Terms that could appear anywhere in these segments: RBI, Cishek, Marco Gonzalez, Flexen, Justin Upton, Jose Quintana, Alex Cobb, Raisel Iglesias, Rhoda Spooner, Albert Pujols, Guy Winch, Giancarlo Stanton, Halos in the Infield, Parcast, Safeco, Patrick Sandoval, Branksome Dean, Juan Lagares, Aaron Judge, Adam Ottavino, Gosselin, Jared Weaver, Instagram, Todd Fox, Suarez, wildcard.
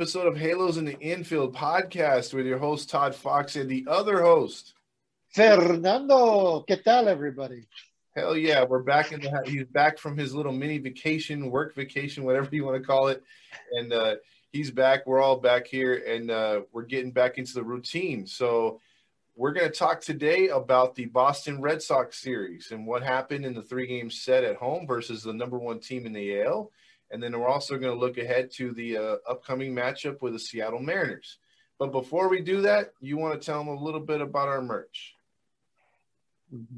episode of Halos in the Infield podcast with your host, Todd Fox, and the other host, Fernando. ¿Qué tal, everybody? Hell yeah, we're back in the house. He's back from his little mini vacation, work vacation, whatever you want to call it. And he's back. We're all back here, and we're getting back into the routine. So we're going to talk today about the Boston Red Sox series and what happened in the three-game set at home versus the number one team in the AL. And then we're also going to look ahead to the upcoming matchup with the Seattle Mariners. But before we do that, you want to tell them a little bit about our merch.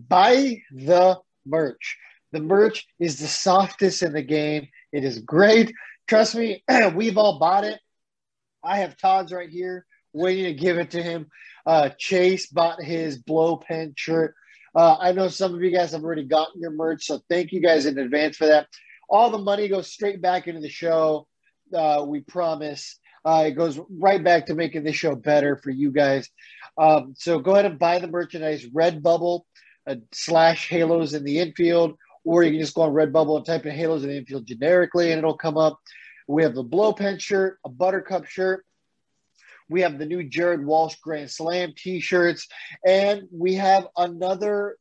Buy the merch. The merch is the softest in the game. It is great. Trust me, we've all bought it. I have Todd's right here waiting to give it to him. Chase bought his blow pen shirt. I know some of you guys have already gotten your merch, so thank you guys in advance for that. All the money goes straight back into the show, we promise. It goes right back to making this show better for you guys. So go ahead and buy the merchandise, Redbubble / Halos in the Infield, or you can just go on Redbubble and type in Halos in the Infield generically, and it'll come up. We have the blow pen shirt, a buttercup shirt. We have the new Jared Walsh Grand Slam T-shirts, and we have another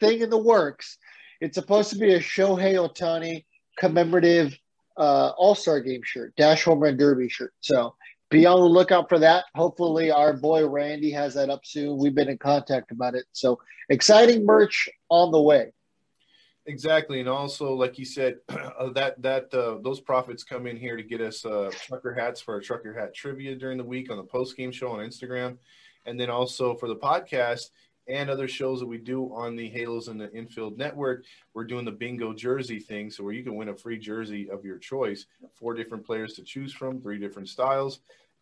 thing in the works. It's supposed to be a Shohei Ohtani commemorative All-Star Game shirt, Dash Home Run Derby shirt. So be on the lookout for that. Hopefully our boy Randy has that up soon. We've been in contact about it. So exciting merch on the way. Exactly. And also, like you said, those profits come in here to get us trucker hats for our trucker hat trivia during the week on the post-game show on Instagram. And then also for the podcast and other shows that we do on the Halos in the Infield Network. We're doing the bingo jersey thing, so where you can win a free jersey of your choice, 4 different players to choose from, 3 different styles.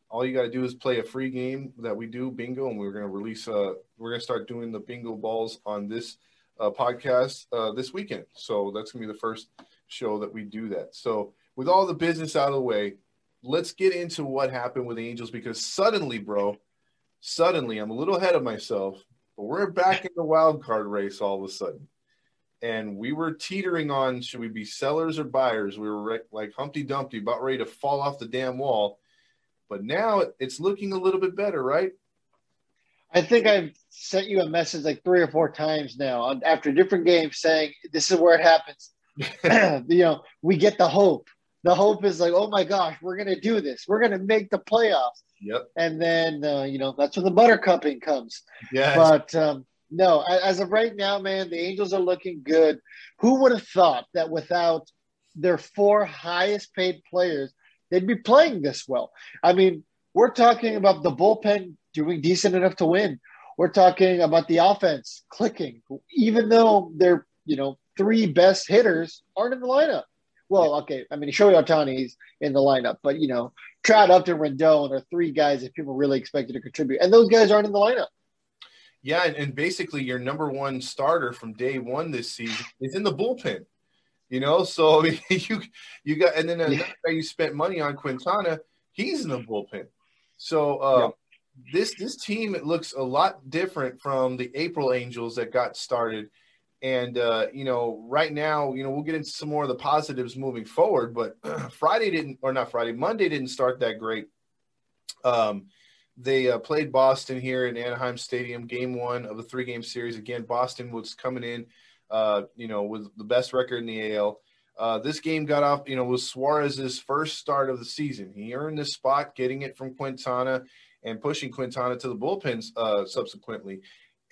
All you got to do is play a free game that we do, bingo, and we're going to release we're going to start doing the bingo balls on this podcast this weekend. So that's going to be the first show that we do that. So with all the business out of the way, let's get into what happened with the Angels, because suddenly, I'm a little ahead of myself, we're back in the wild card race all of a sudden. And we were teetering on, should we be sellers or buyers? We were like Humpty Dumpty, about ready to fall off the damn wall. But now it's looking a little bit better, right? I think I've sent you a message like 3 or 4 times now after different games saying, this is where it happens. You know, we get the hope. The hope is like, oh my gosh, we're going to do this. We're going to make the playoffs. Yep. And then, you know, that's when the buttercupping comes. Yeah. But, no, as of right now, man, the Angels are looking good. Who would have thought that without their 4 highest paid players, they'd be playing this well? I mean, we're talking about the bullpen doing decent enough to win. We're talking about the offense clicking, even though their, 3 best hitters aren't in the lineup. Well, okay, I mean, Shohei Ohtani's in the lineup, but, Trout, Upton, Rendon are 3 guys that people really expected to contribute, and those guys aren't in the lineup. Yeah, and basically your number 1 starter from day 1 this season is in the bullpen, So you got – and then another guy you spent money on, Quintana, he's in the bullpen. So this team, it looks a lot different from the April Angels that got started. And, right now, we'll get into some more of the positives moving forward, but Monday didn't start that great. They played Boston here in Anaheim Stadium, game 1 of the 3-game series. Again, Boston was coming in, with the best record in the AL. This game got off, was Suarez's first start of the season. He earned this spot, getting it from Quintana and pushing Quintana to the bullpens subsequently.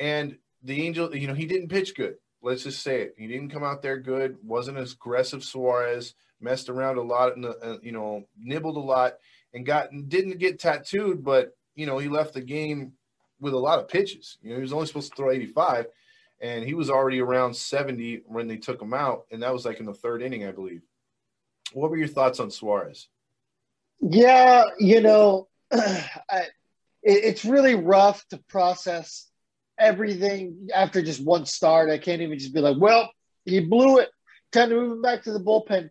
And the Angel, he didn't pitch good. Let's just say it. He didn't come out there good, wasn't as aggressive. Suarez messed around a lot, and nibbled a lot, and didn't get tattooed, but, he left the game with a lot of pitches. He was only supposed to throw 85, and he was already around 70 when they took him out, and that was like in the 3rd inning, I believe. What were your thoughts on Suarez? Yeah, it's really rough to process everything after just 1 start. I can't even just be like, well, he blew it. Time to move him back to the bullpen.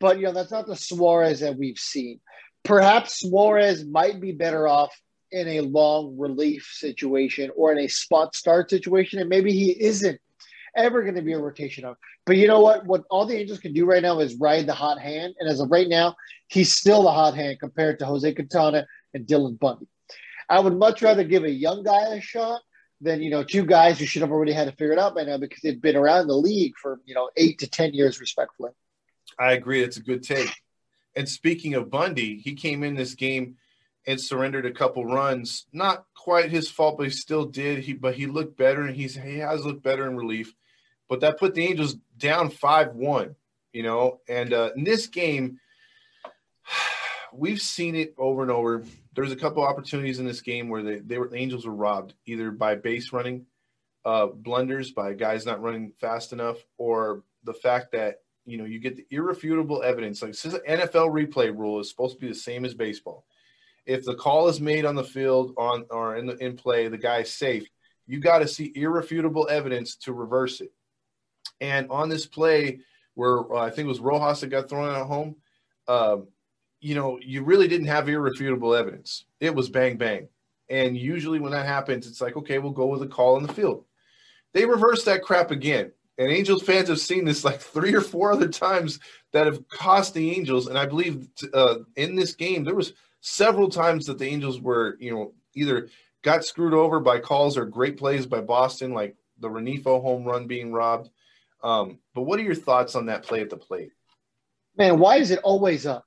But, that's not the Suarez that we've seen. Perhaps Suarez might be better off in a long relief situation or in a spot start situation, and maybe he isn't ever going to be a rotation arm. But you know what? What all the Angels can do right now is ride the hot hand. And as of right now, he's still the hot hand compared to Jose Quintana and Dylan Bundy. I would much rather give a young guy a shot than, you know, two guys who should have already had to figure it out by now because they've been around the league for, you know, 8 to 10 years, respectfully. I agree. That's a good take. And speaking of Bundy, he came in this game and surrendered a couple runs. Not quite his fault, but he still did. But he looked better, and he has looked better in relief. But that put the Angels down 5-1, you know. And in this game, we've seen it over and over. There's a couple opportunities in this game where the Angels were robbed, either by base running blunders, by guys not running fast enough, or the fact that, you know, you get the irrefutable evidence. Like, since the NFL replay rule is supposed to be the same as baseball, if the call is made on the field or in play, the guy is safe. You got to see irrefutable evidence to reverse it. And on this play where I think it was Rojas that got thrown out home, you know, you really didn't have irrefutable evidence. It was bang, bang. And usually when that happens, it's like, okay, we'll go with a call on the field. They reversed that crap again. And Angels fans have seen this like 3 or 4 other times that have cost the Angels. And I believe in this game, there was several times that the Angels were, you know, either got screwed over by calls or great plays by Boston, like the Renifo home run being robbed. But what are your thoughts on that play at the plate? Man, why is it always us?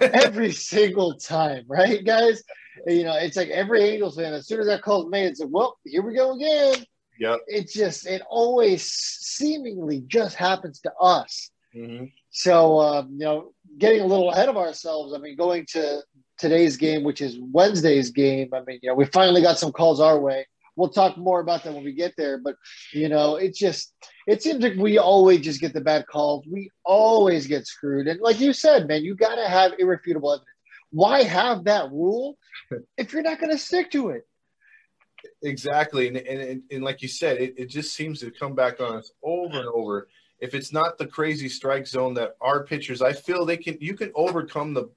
Every single time, right, guys? You know, it's like every Angels fan, as soon as that call's made, it's like, well, here we go again. Yep. It always seemingly just happens to us. Mm-hmm. So, you know, getting a little ahead of ourselves, I mean, going to today's game, which is Wednesday's game, I mean, you know, we finally got some calls our way. We'll talk more about that when we get there. But, you know, it seems like we always just get the bad calls. We always get screwed. And like you said, man, you got to have irrefutable evidence. Why have that rule if you're not going to stick to it? Exactly. And like you said, it just seems to come back on us over and over. If it's not the crazy strike zone that our pitchers, I feel you can overcome the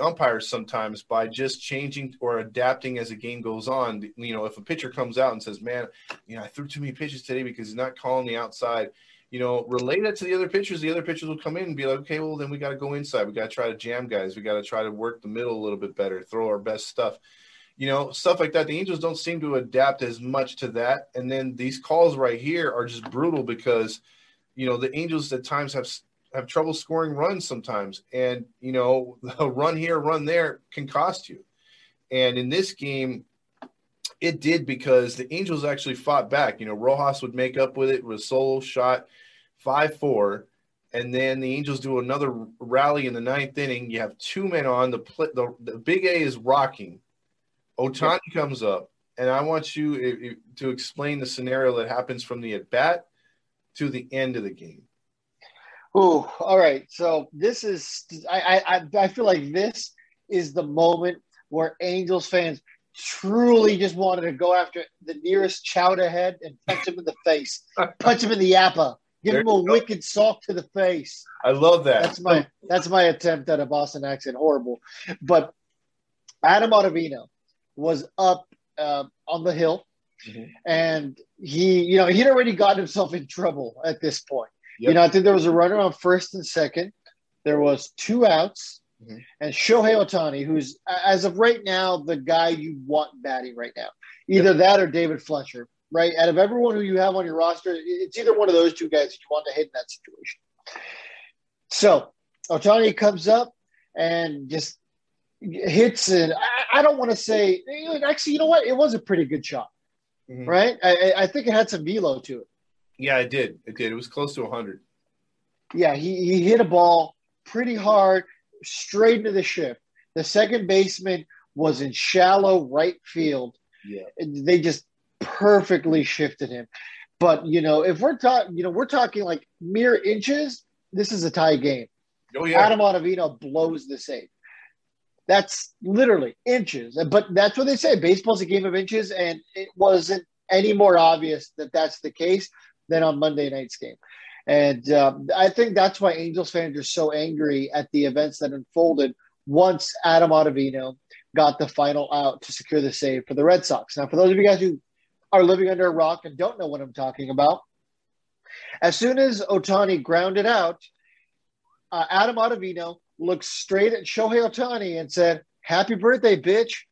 umpires sometimes by just changing or adapting as the game goes on. You know, if a pitcher comes out and says, man, you know, I threw too many pitches today because he's not calling the outside, you know, relay that to the other pitchers. The other pitchers will come in and be like, okay, well, then we got to go inside. We got to try to jam guys. We got to try to work the middle a little bit better, throw our best stuff, you know, stuff like that. The Angels don't seem to adapt as much to that. And then these calls right here are just brutal because, you know, the Angels at times have trouble scoring runs sometimes. And, you know, a run here, run there can cost you. And in this game, it did because the Angels actually fought back. You know, Rojas would make up with it with a solo shot, 5-4. And then the Angels do another rally in the 9th inning. You have 2 men on. The Big A is rocking. Ohtani comes up, and I want you to explain the scenario that happens from the at-bat to the end of the game. Oh, all right. So this is – I feel like this is the moment where Angels fans truly just wanted to go after the nearest chowder head and punch him in the face, punch him in the appa, give him a wicked sock to the face. I love that. That's my attempt at a Boston accent. Horrible. But Adam Ottavino was up on the hill, mm-hmm. and he'd already got himself in trouble at this point. Yep. You know, I think there was a runner on first and second. There was 2 outs, mm-hmm. and Shohei Ohtani, who's as of right now the guy you want batting right now, either yep. that or David Fletcher. Right, out of everyone who you have on your roster, it's either one of those 2 guys that you want to hit in that situation. So Ohtani comes up and just hits it. I don't want to say. Actually, you know what? It was a pretty good shot, mm-hmm. right? I think it had some velo to it. Yeah, it did. It did. It was close to 100. Yeah, he hit a ball pretty hard, straight into the shift. The second baseman was in shallow right field. Yeah, and they just perfectly shifted him. But you know, if we're talking like mere inches. This is a tie game. Oh yeah, Adam Ottavino blows the save. That's literally inches. But that's what they say. Baseball's a game of inches, and it wasn't any more obvious that that's the case than on Monday night's game. And I think that's why Angels fans are so angry at the events that unfolded once Adam Ottavino got the final out to secure the save for the Red Sox. Now, for those of you guys who are living under a rock and don't know what I'm talking about. As soon as Ohtani grounded out, Adam Ottavino looked straight at Shohei Ohtani and said, "Happy birthday, bitch."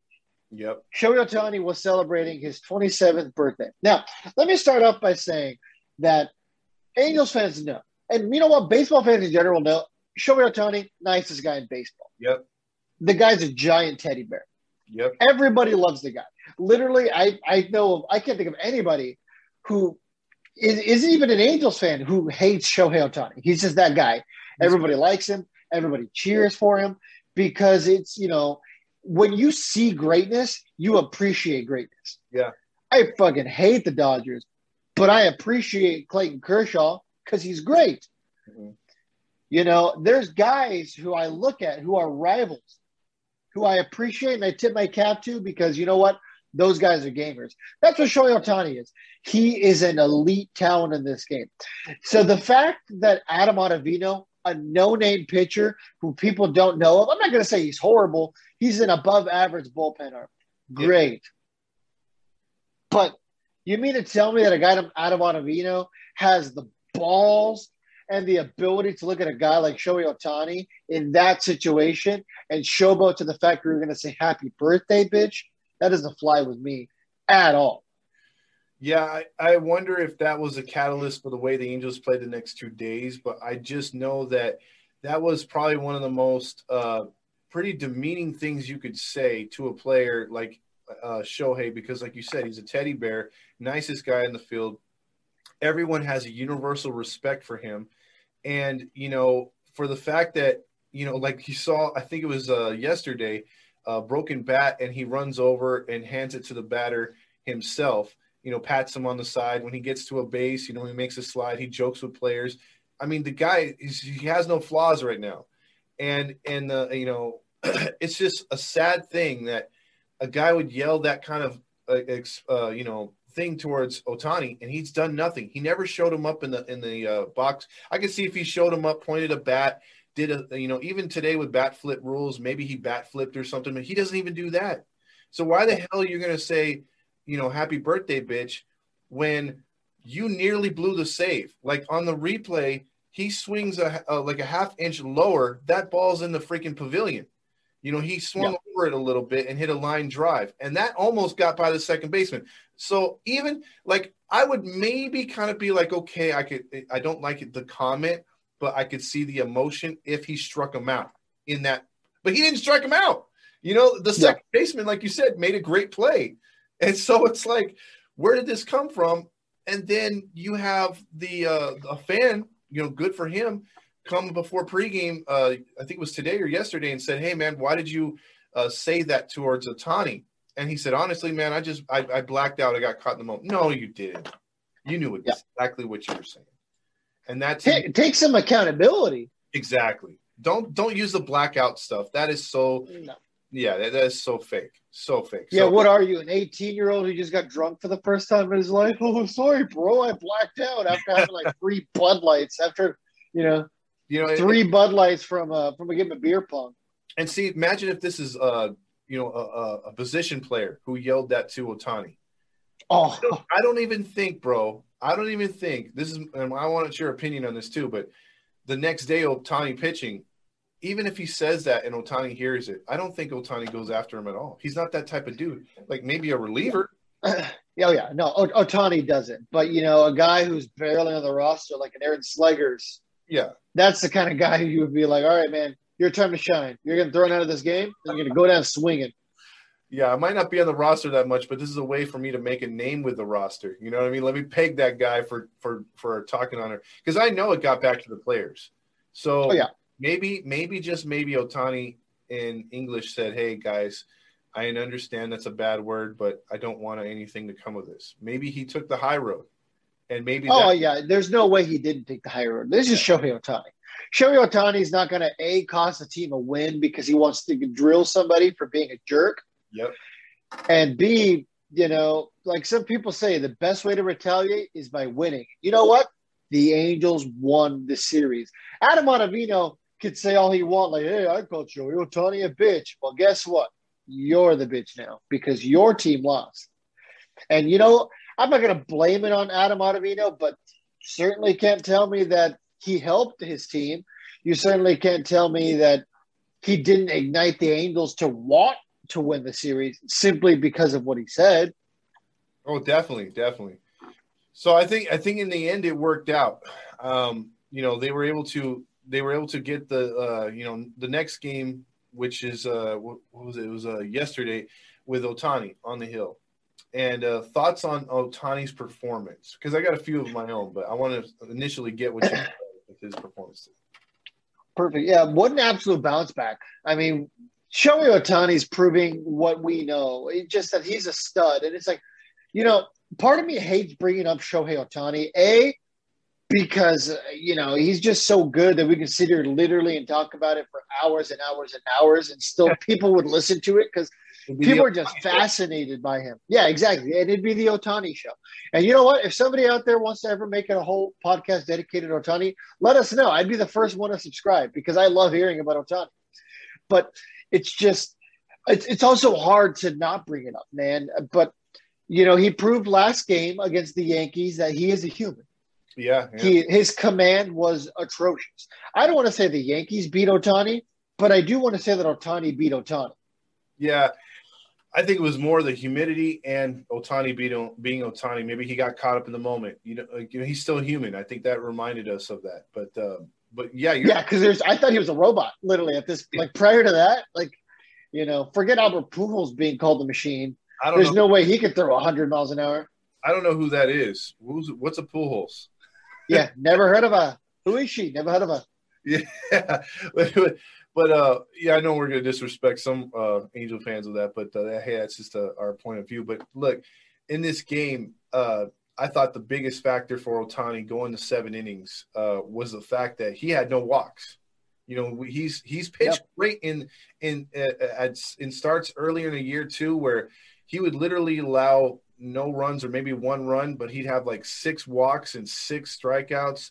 Yep. Shohei Ohtani was celebrating his 27th birthday. Now, let me start off by saying that Angels fans know, and you know what, baseball fans in general know, Shohei Ohtani, nicest guy in baseball. Yep. The guy's a giant teddy bear. Yep. Everybody loves the guy. Literally, I can't think of anybody who isn't even an Angels fan who hates Shohei Ohtani. He's just that guy. Everybody likes him. Everybody cheers for him because it's, you know, when you see greatness, you appreciate greatness. Yeah. I fucking hate the Dodgers, but I appreciate Clayton Kershaw because he's great. Mm-hmm. You know, there's guys who I look at who are rivals, who I appreciate and I tip my cap to because, you know what, those guys are gamers. That's what Shohei Ohtani is. He is an elite talent in this game. So the fact that Adam Ottavino, a no-name pitcher who people don't know of, I'm not going to say he's horrible. He's an above-average bullpen arm. Great. Yeah. But you mean to tell me that a guy like Adam Ottavino has the balls and the ability to look at a guy like Shohei Ohtani in that situation and showboat to the fact you're going to say happy birthday, bitch? That doesn't fly with me at all. Yeah, I wonder if that was a catalyst for the way the Angels played the next 2 days, but I just know that that was probably one of the most pretty demeaning things you could say to a player like Shohei, because like you said, he's a teddy bear, nicest guy in the field. Everyone has a universal respect for him. And, you know, for the fact that, you know, like you saw, I think it was yesterday, broken bat, and he runs over and hands it to the batter himself. You know, pats him on the side. When he gets to a base, you know, he makes a slide. He jokes with players. I mean, the guy, he has no flaws right now. And you know, it's just a sad thing that a guy would yell that kind of, you know, thing towards Ohtani, and he's done nothing. He never showed him up in the box. I could see if he showed him up, pointed a bat, did a, you know, even today with bat flip rules, maybe he bat flipped or something, but he doesn't even do that. So why the hell are you going to say, you know, happy birthday, bitch, when you nearly blew the save? Like on the replay, he swings like a half inch lower. That ball's in the freaking pavilion. You know, he swung over it a little bit and hit a line drive, and that almost got by the second baseman. So even like I would maybe kind of be like, okay, I don't like it, the comment, but I could see the emotion if he struck him out in that. But he didn't strike him out. You know, the second baseman, like you said, made a great play. And so it's like, where did this come from? And then you have the a fan, you know, good for him, come before pregame, I think it was today or yesterday, and said, "Hey, man, why did you say that towards Ohtani?" And he said, "Honestly, man, I blacked out. I got caught in the moment." No, you didn't. You knew exactly what you were saying. And that's take some accountability. Exactly. Don't use the blackout stuff. That is so. No. Yeah, that is so fake. So fake. Yeah, so what are you, an 18-year-old who just got drunk for the first time in his life? Oh, sorry, bro, I blacked out after having like three Bud Lights. After, you know, three Bud Lights from a game of beer pong. And see, imagine if this is you know, a position player who yelled that to Ohtani. Oh, I don't even think, bro. I don't even think this is. And I want your opinion on this too. But the next day, Ohtani pitching. Even if he says that and Ohtani hears it, I don't think Ohtani goes after him at all. He's not that type of dude. Like maybe a reliever. Yeah. No, Ohtani doesn't. But, you know, a guy who's barely on the roster like an Aaron Slagers. Yeah. That's the kind of guy who you would be like, all right, man, your time to shine. You're getting thrown out of this game. And you're going to go down swinging. Yeah, I might not be on the roster that much, but this is a way for me to make a name with the roster. You know what I mean? Let me peg that guy for talking on her. Because I know it got back to the players. So – Maybe just maybe Ohtani in English said, "Hey guys, I understand that's a bad word, but I don't want anything to come of this." Maybe he took the high road, and maybe there's no way he didn't take the high road. This is Shohei Ohtani. Shohei Ohtani's not going to cost the team a win because he wants to drill somebody for being a jerk. Yep. And B, you know, like some people say, the best way to retaliate is by winning. You know what? The Angels won the series. Adam Ottavino could say all he want, like, hey, I called Joey Ohtani a bitch. Well, guess what? You're the bitch now because your team lost. And, you know, I'm not going to blame it on Adam Ottavino, but certainly can't tell me that he helped his team. You certainly can't tell me that he didn't ignite the Angels to want to win the series simply because of what he said. Oh, definitely, definitely. So I think in the end it worked out. They were able to get the the next game, which is what was it? It was yesterday with Ohtani on the hill. And thoughts on Ohtani's performance, because I got a few of my own, but I want to initially get what you said with his performance. Perfect. Yeah, what an absolute bounce back. I mean, Shohei Ohtani's proving what we know. It's just that he's a stud. And it's like, part of me hates bringing up Shohei Ohtani, because, he's just so good that we can sit here literally and talk about it for hours and hours and hours, and still people would listen to it because people are just fascinated by him. Yeah, exactly. And it'd be the Ohtani show. And you know what? If somebody out there wants to ever make it a whole podcast dedicated to Ohtani, let us know. I'd be the first one to subscribe because I love hearing about Ohtani. But it's just – it's also hard to not bring it up, man. But, he proved last game against the Yankees that he is a human. Yeah. His command was atrocious. I don't want to say the Yankees beat Ohtani, but I do want to say that Ohtani beat Ohtani. Yeah, I think it was more the humidity and Ohtani being Ohtani. Maybe he got caught up in the moment. He's still human. I think that reminded us of that. But yeah, because I thought he was a robot literally at this. Like prior to that, forget Albert Pujols being called the machine. There's no way he could throw 100 miles an hour. I don't know who that is. What's a Pujols? Yeah, never heard of her. Who is she? Never heard of her. Yeah, but I know we're gonna disrespect some Angel fans with that, but hey, that's just our point of view. But look, in this game, I thought the biggest factor for Ohtani going to 7 innings was the fact that he had no walks. He's pitched great in starts earlier in the year too, where he would literally allow no runs or maybe one run, but he'd have like 6 walks and 6 strikeouts,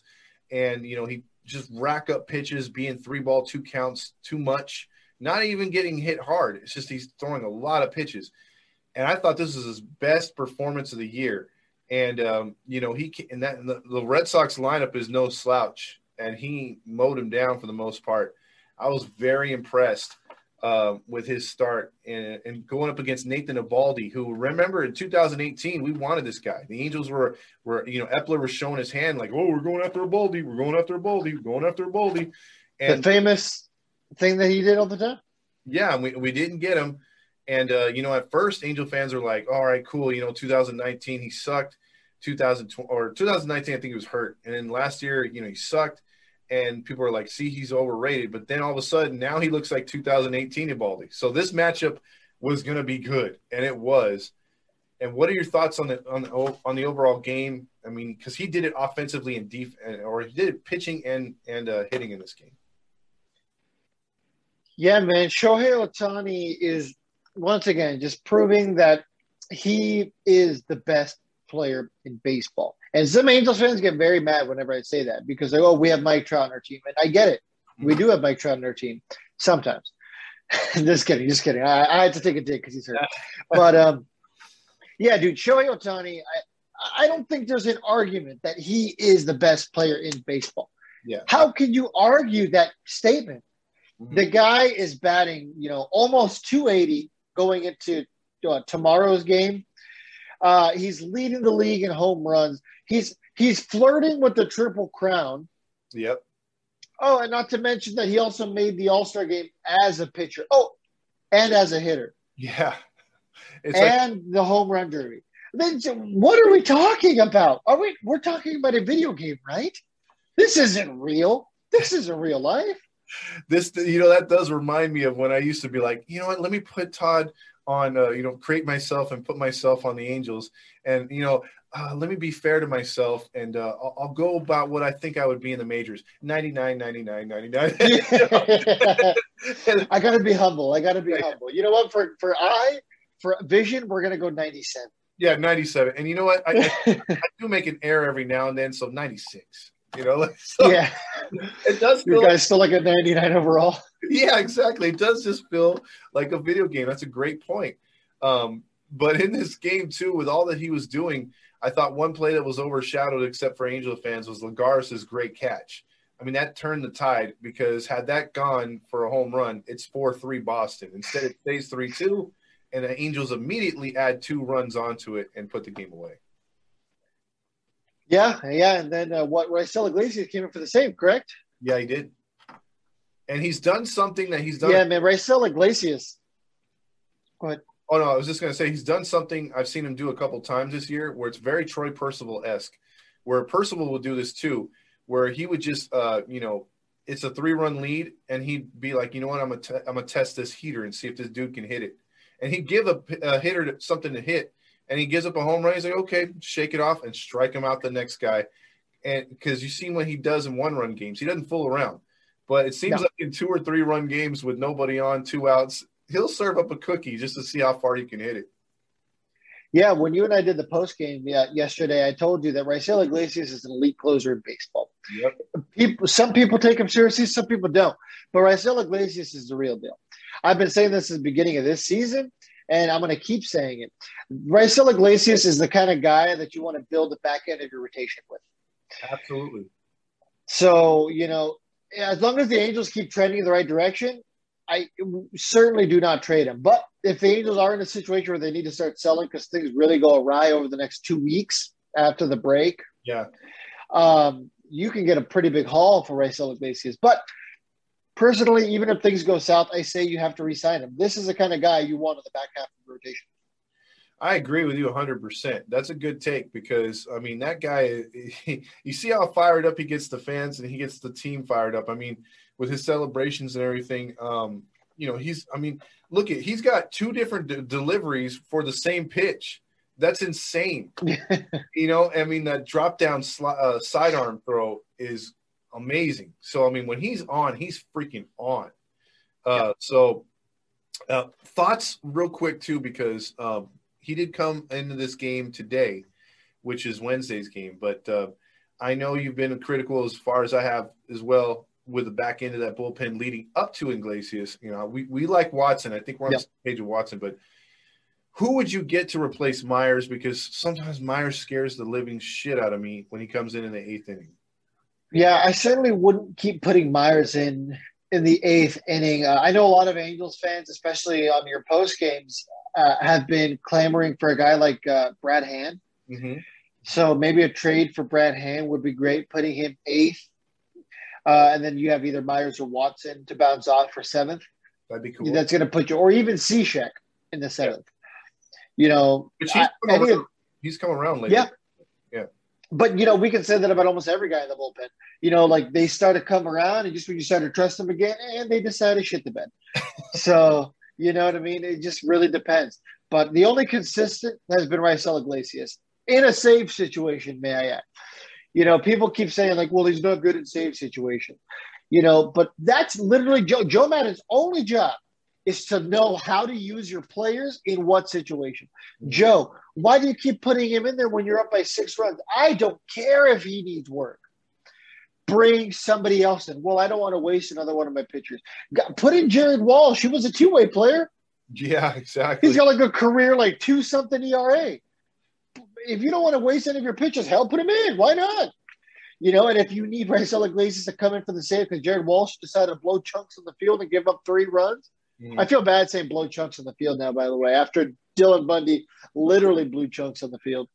and he just rack up pitches, being 3-ball, 2 counts too much, not even getting hit hard. It's just he's throwing a lot of pitches. And I thought this was his best performance of the year. And, the Red Sox lineup is no slouch, and he mowed him down for the most part. I was very impressed with his start and going up against Nathan Eovaldi, who, remember, in 2018, we wanted this guy. The Angels were Epler was showing his hand like, oh, we're going after Eovaldi. And the famous thing that he did all the time. Yeah, and we didn't get him. And, at first, Angel fans were like, all right, cool. 2019, he sucked. 2019, I think he was hurt. And then last year, he sucked. And people are like, see, he's overrated. But then all of a sudden, now he looks like 2018 Eovaldi. So this matchup was going to be good, and it was. And what are your thoughts on the overall game? I mean, because he did it offensively and defense, or he did it pitching and hitting in this game. Yeah, man, Shohei Ohtani is once again just proving that he is the best player in baseball. And some Angels fans get very mad whenever I say that because they're, we have Mike Trout on our team. And I get it. We do have Mike Trout on our team sometimes. Just kidding. I had to take a dig because he's hurt. But, dude, Shohei Ohtani, I don't think there's an argument that he is the best player in baseball. Yeah. How can you argue that statement? Mm-hmm. The guy is batting, almost 280 going into tomorrow's game. He's leading the league in home runs. He's flirting with the Triple Crown. Yep. Oh, and not to mention that he also made the All-Star game as a pitcher. Oh, and as a hitter. Yeah. The home run derby. Then what are we talking about? We're talking about a video game, right? This isn't real. This isn't real life. This, that does remind me of when I used to be like, you know what, let me put Todd on, create myself and put myself on the Angels. And, let me be fair to myself and I'll go about what I think I would be in the majors. 99. I got to be humble. You know what? For vision, we're going to go 97. Yeah, 97. And you know what? I do make an error every now and then. So 96. It does feel. You guys still like a 99 overall. Yeah, exactly. It does just feel like a video game. That's a great point. But in this game, too, with all that he was doing, I thought one play that was overshadowed, except for Angel fans, was Lagares' great catch. I mean, that turned the tide, because had that gone for a home run, it's 4-3 Boston. Instead, it stays 3-2, and the Angels immediately add 2 runs onto it and put the game away. Yeah, and then Raisel Iglesias came in for the save, correct? Yeah, he did. And he's done something that he's done. Yeah, man, Raisel Iglesias. Go ahead. Oh, no, I was just going to say he's done something I've seen him do a couple times this year where it's very Troy Percival-esque, where Percival would do this too, where he would just, it's a 3-run lead, and he'd be like, you know what, I'm gonna test this heater and see if this dude can hit it. And he'd give a hitter something to hit, and he gives up a home run. He's like, okay, shake it off and strike him out the next guy. And because you've seen what he does in 1-run games. He doesn't fool around. But it seems like in 2 or 3-run games with nobody on, 2 outs, he'll serve up a cookie just to see how far he can hit it. Yeah, when you and I did the postgame yesterday, I told you that Raisel Iglesias is an elite closer in baseball. Yep. Some people take him seriously, some people don't. But Raisel Iglesias is the real deal. I've been saying this at the beginning of this season, and I'm going to keep saying it. Raisel Iglesias is the kind of guy that you want to build the back end of your rotation with. Absolutely. So, as long as the Angels keep trending in the right direction, I certainly do not trade him. But if the Angels are in a situation where they need to start selling because things really go awry over the next 2 weeks after the break, you can get a pretty big haul for Raisel Iglesias. But personally, even if things go south, I say you have to re-sign him. This is the kind of guy you want in the back half of the rotation. I agree with you 100%. That's a good take because, I mean, that guy, you see how fired up he gets the fans and he gets the team fired up. I mean, with his celebrations and everything, he's got 2 different deliveries for the same pitch. That's insane. That drop-down sidearm throw is amazing. So, I mean, when he's on, he's freaking on. So thoughts real quick, too, because he did come into this game today, which is Wednesday's game. But I know you've been critical as far as I have as well with the back end of that bullpen leading up to Iglesias. We like Watson. I think we're on the page of Watson. But who would you get to replace Myers? Because sometimes Myers scares the living shit out of me when he comes in the 8th inning. Yeah, I certainly wouldn't keep putting Myers in the 8th inning. I know a lot of Angels fans, especially on your post games, have been clamoring for a guy like Brad Hand. Mm-hmm. So maybe a trade for Brad Hand would be great, putting him 8th. And then you have either Myers or Watson to bounce off for 7th. That'd be cool. That's going to put you, or even Cishek in the 7th. Yeah. He's come around later. Yeah. But, we can say that about almost every guy in the bullpen. They start to come around, and just when you start to trust them again, and they decide to shit the bed. So, you know what I mean? It just really depends. But the only consistent has been Raisel Iglesias in a save situation, may I add. People keep saying, he's not good at save situation. But that's literally Joe Madden's only job is to know how to use your players in what situation. Joe, why do you keep putting him in there when you're up by 6 runs? I don't care if he needs work. Bring somebody else in. Well, I don't want to waste another one of my pitchers. Put in Jared Walsh. He was a 2-way player. Yeah, exactly. He's got a career 2-something ERA. If you don't want to waste any of your pitches, hell, put him in. Why not? And if you need Raisel Iglesias to come in for the save because Jared Walsh decided to blow chunks on the field and give up 3 runs. Mm. I feel bad saying blow chunks on the field now, by the way, after Dylan Bundy literally blew chunks on the field.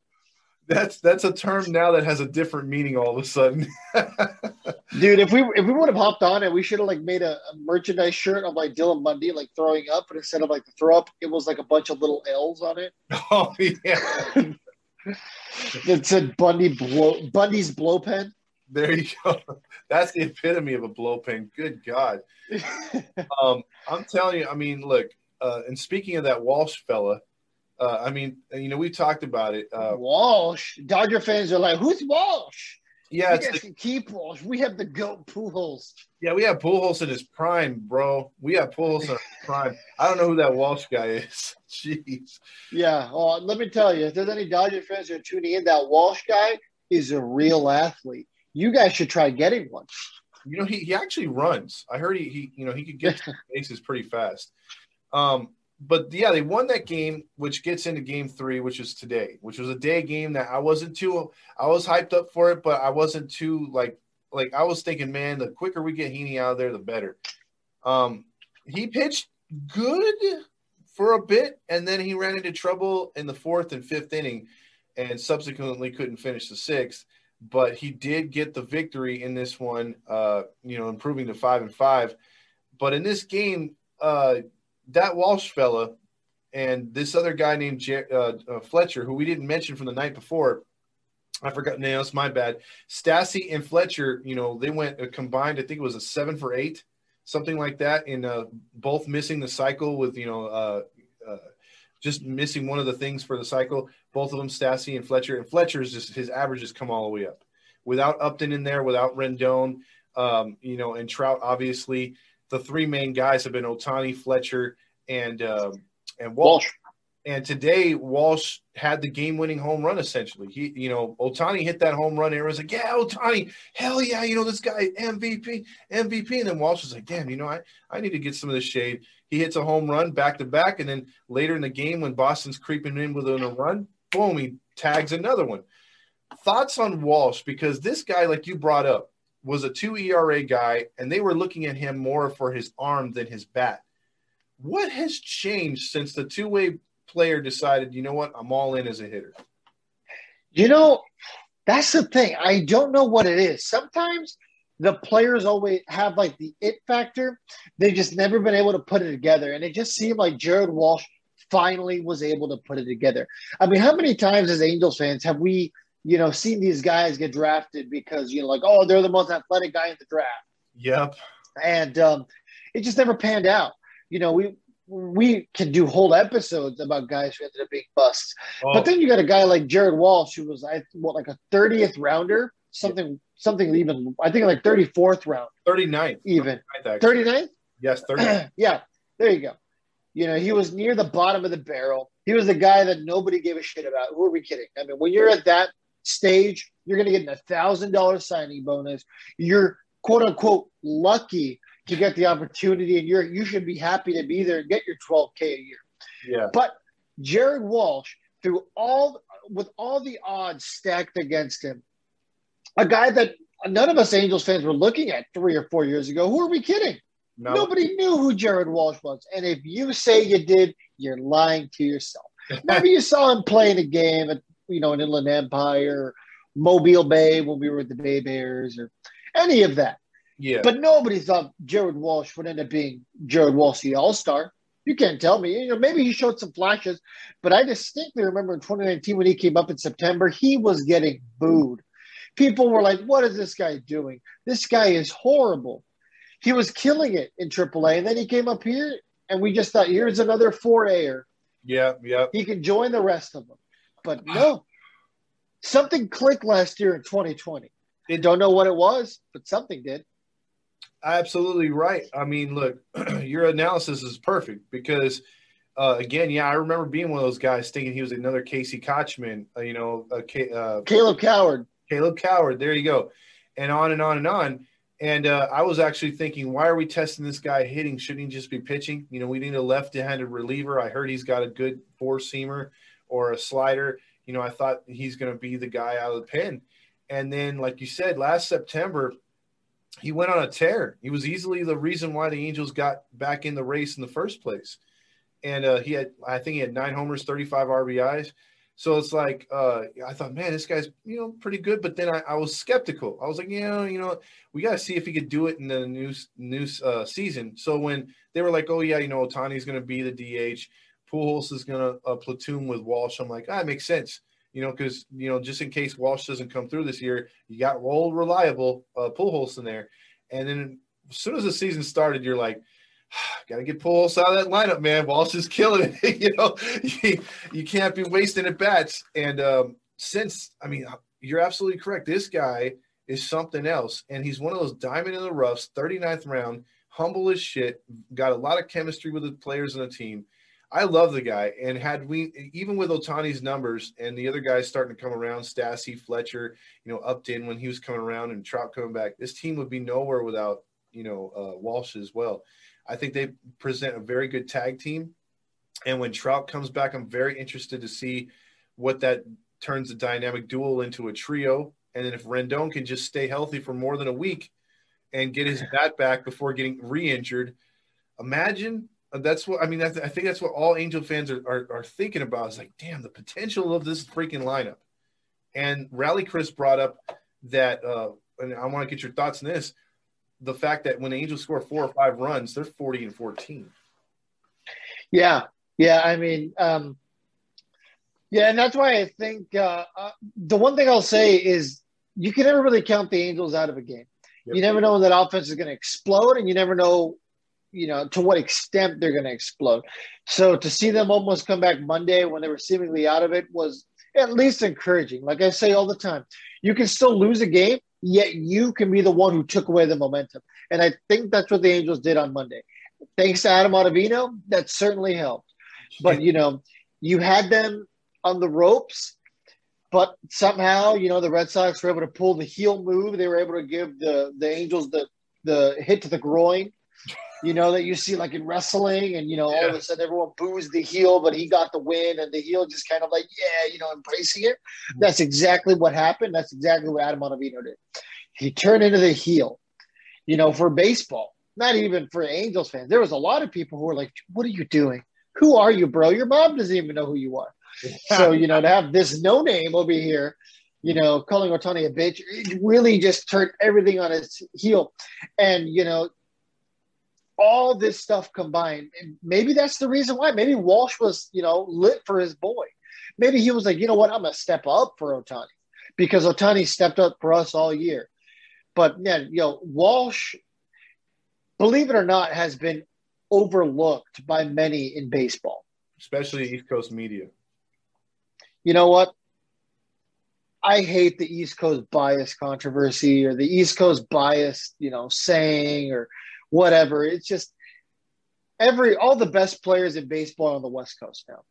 That's a term now that has a different meaning all of a sudden. Dude, if we would have hopped on it, we should have made a merchandise shirt of Dylan Bundy throwing up, but instead of the throw up, it was a bunch of little L's on it. Oh yeah. It said Bundy's blow pen. There you go. That's the epitome of a blow pen. Good God. I'm telling you, I mean, look, and speaking of that Walsh fella, we talked about it. Walsh. Dodger fans are like, who's Walsh? Yeah. You guys can keep Walsh. We have the GOAT Pujols. Yeah, we have Pujols in his prime, bro. I don't know who that Walsh guy is. Jeez. Yeah. Well, let me tell you, if there's any Dodger fans that are tuning in, that Walsh guy is a real athlete. You guys should try getting one. He actually runs. I heard he could get to bases pretty fast. But, yeah, they won that game, which gets into game three, which is today, which was a day game that I wasn't too – I was hyped up for it, but I wasn't too, like I was thinking, man, the quicker we get Heaney out of there, the better. He pitched good for a bit, and then he ran into trouble in the fourth and fifth inning and subsequently couldn't finish the sixth. But he did get the victory in this one, you know, improving to 5-5. But in this game, that Walsh fella and this other guy named Fletcher, who we didn't mention from the night before, I forgot. No, it's my bad. Stassi and Fletcher, you know, they went combined, I think it was a 7-for-8, something like that, and both missing the cycle with, you know, just missing one of the things for the cycle. Both of them, Stassi and Fletcher. And Fletcher's just, his averages come all the way up. Without Upton in there, without Rendon, you know, and Trout, obviously, the three main guys have been Ohtani, Fletcher, and Walsh. And today Walsh had the game-winning home run. Essentially, he, you know, Ohtani hit that home run. Everyone's like, "Yeah, Ohtani, hell yeah!" You know, this guy MVP. And then Walsh was like, "Damn, you know, I need to get some of this shade." He hits a home run back to back, and then later in the game, when Boston's creeping in within a run, boom, he tags another one. Thoughts on Walsh, because this guy, like you brought up, was a 2 ERA guy, and they were looking at him more for his arm than his bat. What has changed since the two-way player decided, you know what, I'm all in as a hitter? You know, that's the thing. I don't know what it is. Sometimes the players always have, like, the it factor. They've just never been able to put it together, and it just seemed like Jared Walsh finally was able to put it together. I mean, how many times as Angels fans have we – you know, seeing these guys get drafted because, you know, like, oh, they're the most athletic guy in the draft. Yep. And it just never panned out. You know, we can do whole episodes about guys who ended up being busts. Oh. But then you got a guy like Jared Walsh, who was, like a 30th rounder, something even, I think like 34th round. 39th. Even. 39th? Yes, 39th. Yeah, there you go. You know, he was near the bottom of the barrel. He was the guy that nobody gave a shit about. Who are we kidding? I mean, when you're at that stage, you're going to get a $1,000 signing bonus. You're quote unquote lucky to get the opportunity, and you should be happy to be there and get your $12K a year. Yeah. But Jared Walsh, with all the odds stacked against him, a guy that none of us Angels fans were looking at 3 or 4 years ago. Who are we kidding? No. Nobody knew who Jared Walsh was, and if you say you did, you're lying to yourself. Maybe you saw him playing a game at, you know, an Inland Empire, Mobile Bay when we were with the Bay Bears, or any of that. Yeah. But nobody thought Jared Walsh would end up being Jared Walsh, the All-Star. You can't tell me. You know, maybe he showed some flashes, but I distinctly remember in 2019 when he came up in September, he was getting booed. People were like, what is this guy doing? This guy is horrible. He was killing it in AAA, and then he came up here, and we just thought, here's another 4-A-er. Yeah, yeah. He can join the rest of them. But no, something clicked last year in 2020. They don't know what it was, but something did. Absolutely right. I mean, look, your analysis is perfect because, again, yeah, I remember being one of those guys thinking he was another Casey Kochman, you know. Caleb Coward. Caleb Coward, there you go. And on and on and on. And I was actually thinking, why are we testing this guy hitting? Shouldn't he just be pitching? You know, we need a left-handed reliever. I heard he's got a good four-seamer or a slider. You know, I thought he's going to be the guy out of the pen. And then, like you said, last September, he went on a tear. He was easily the reason why the Angels got back in the race in the first place. And he had, I think he had 9 homers, 35 RBIs. So it's like, I thought, man, this guy's, you know, pretty good. But then I was skeptical. I was like, you know, we got to see if he could do it in the new season. So when they were like, oh, yeah, you know, Ohtani's going to be the DH. Pujols is going to platoon with Walsh. I'm like, ah, it makes sense, you know, because, you know, just in case Walsh doesn't come through this year, you got old reliable Pujols in there. And then as soon as the season started, you're like, got to get Pujols out of that lineup, man. Walsh is killing it. You know, you can't be wasting at bats. And since, I mean, you're absolutely correct. This guy is something else. And he's one of those diamond in the roughs, 39th round, humble as shit, got a lot of chemistry with the players on the team. I love the guy, and had we, even with Ohtani's numbers and the other guys starting to come around, Stassi, Fletcher, you know, Upton when he was coming around and Trout coming back, this team would be nowhere without, you know, Walsh as well. I think they present a very good tag team. And when Trout comes back, I'm very interested to see what that turns the dynamic duel into a trio. And then if Rendon can just stay healthy for more than a week and get his bat back before getting re-injured, imagine that's what – I mean, I think that's what all Angel fans are thinking about. It's like, damn, the potential of this freaking lineup. And Rally Chris brought up that and I want to get your thoughts on this, the fact that when the Angels score 4 or 5 runs, they're 40-14. Yeah. Yeah, I mean, yeah, and that's why I think the one thing I'll say is you can never really count the Angels out of a game. Yep. You never know when that offense is going to explode, and you never know, you know, to what extent they're going to explode. So to see them almost come back Monday when they were seemingly out of it was at least encouraging. Like I say all the time, you can still lose a game, yet you can be the one who took away the momentum. And I think that's what the Angels did on Monday. Thanks to Adam Ottavino, that certainly helped. But, you know, you had them on the ropes, but somehow, you know, the Red Sox were able to pull the heel move. They were able to give the Angels the hit to the groin, you know, that you see like in wrestling. And, you know, all of a sudden everyone boos the heel, but he got the win, and the heel just kind of like, yeah, you know, embracing it. That's exactly what happened. That's exactly what Adam Ottavino did. He turned into the heel, you know, for baseball, not even for Angels fans. There was a lot of people who were like, what are you doing? Who are you, bro? Your mom doesn't even know who you are. So, you know, to have this no-name over here, you know, calling Ohtani a bitch, it really just turned everything on its heel. And, you know, all this stuff combined, and maybe that's the reason why. Maybe Walsh was, you know, lit for his boy. Maybe he was like, you know what, I'm going to step up for Ohtani, because Ohtani stepped up for us all year. But, man, you know, Walsh, believe it or not, has been overlooked by many in baseball, especially East Coast media. You know what? I hate the East Coast bias controversy, or the East Coast bias, you know, saying or whatever. It's just all the best players in baseball are on the West Coast now.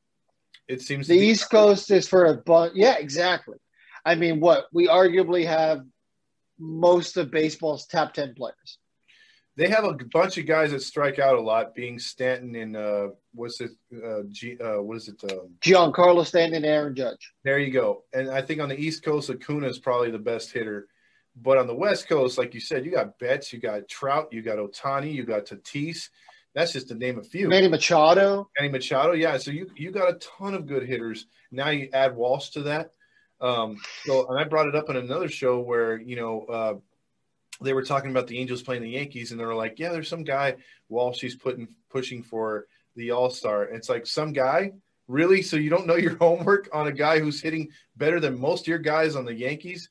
It seems the East Coast is for a bunch. Yeah, exactly. I mean, what we arguably have most of baseball's top 10 players. They have a bunch of guys that strike out a lot, being Stanton and Giancarlo Stanton and Aaron Judge. There you go. And I think on the East Coast, Acuna is probably the best hitter. But on the West Coast, like you said, you got Betts, you got Trout, you got Ohtani, you got Tatis. That's just to name a few. Manny Machado, yeah. So you got a ton of good hitters. Now you add Walsh to that. And I brought it up in another show where, you know, they were talking about the Angels playing the Yankees, and they were like, yeah, there's some guy, Walsh, he's pushing for the All-Star. It's like, some guy? Really? So you don't know your homework on a guy who's hitting better than most of your guys on the Yankees?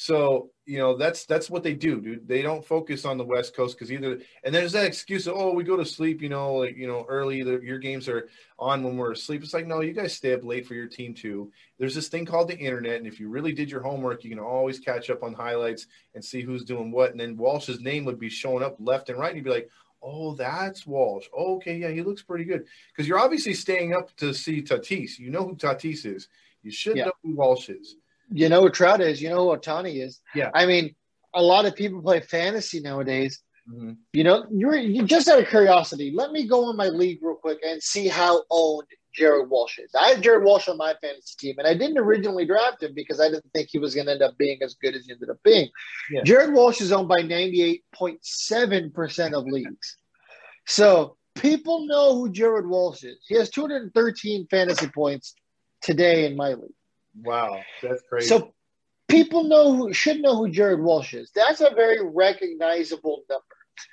So, you know, that's what they do, dude. They don't focus on the West Coast because either – and there's that excuse of, oh, we go to sleep, you know, like, you know, early. Your games are on when we're asleep. It's like, no, you guys stay up late for your team too. There's this thing called the internet, and if you really did your homework, you can always catch up on highlights and see who's doing what. And then Walsh's name would be showing up left and right, and you'd be like, oh, that's Walsh. Oh, okay, yeah, he looks pretty good. Because you're obviously staying up to see Tatis. You know who Tatis is. You should know who Walsh is. You know who Trout is. You know who Ohtani is. Yeah. I mean, a lot of people play fantasy nowadays. Mm-hmm. You know, you just out of curiosity, let me go on my league real quick and see how owned Jared Walsh is. I have Jared Walsh on my fantasy team, and I didn't originally draft him because I didn't think he was going to end up being as good as he ended up being. Yeah. Jared Walsh is owned by 98.7% of leagues. So people know who Jared Walsh is. He has 213 fantasy points today in my league. Wow, that's crazy. So people should know who Jared Walsh is. That's a very recognizable number.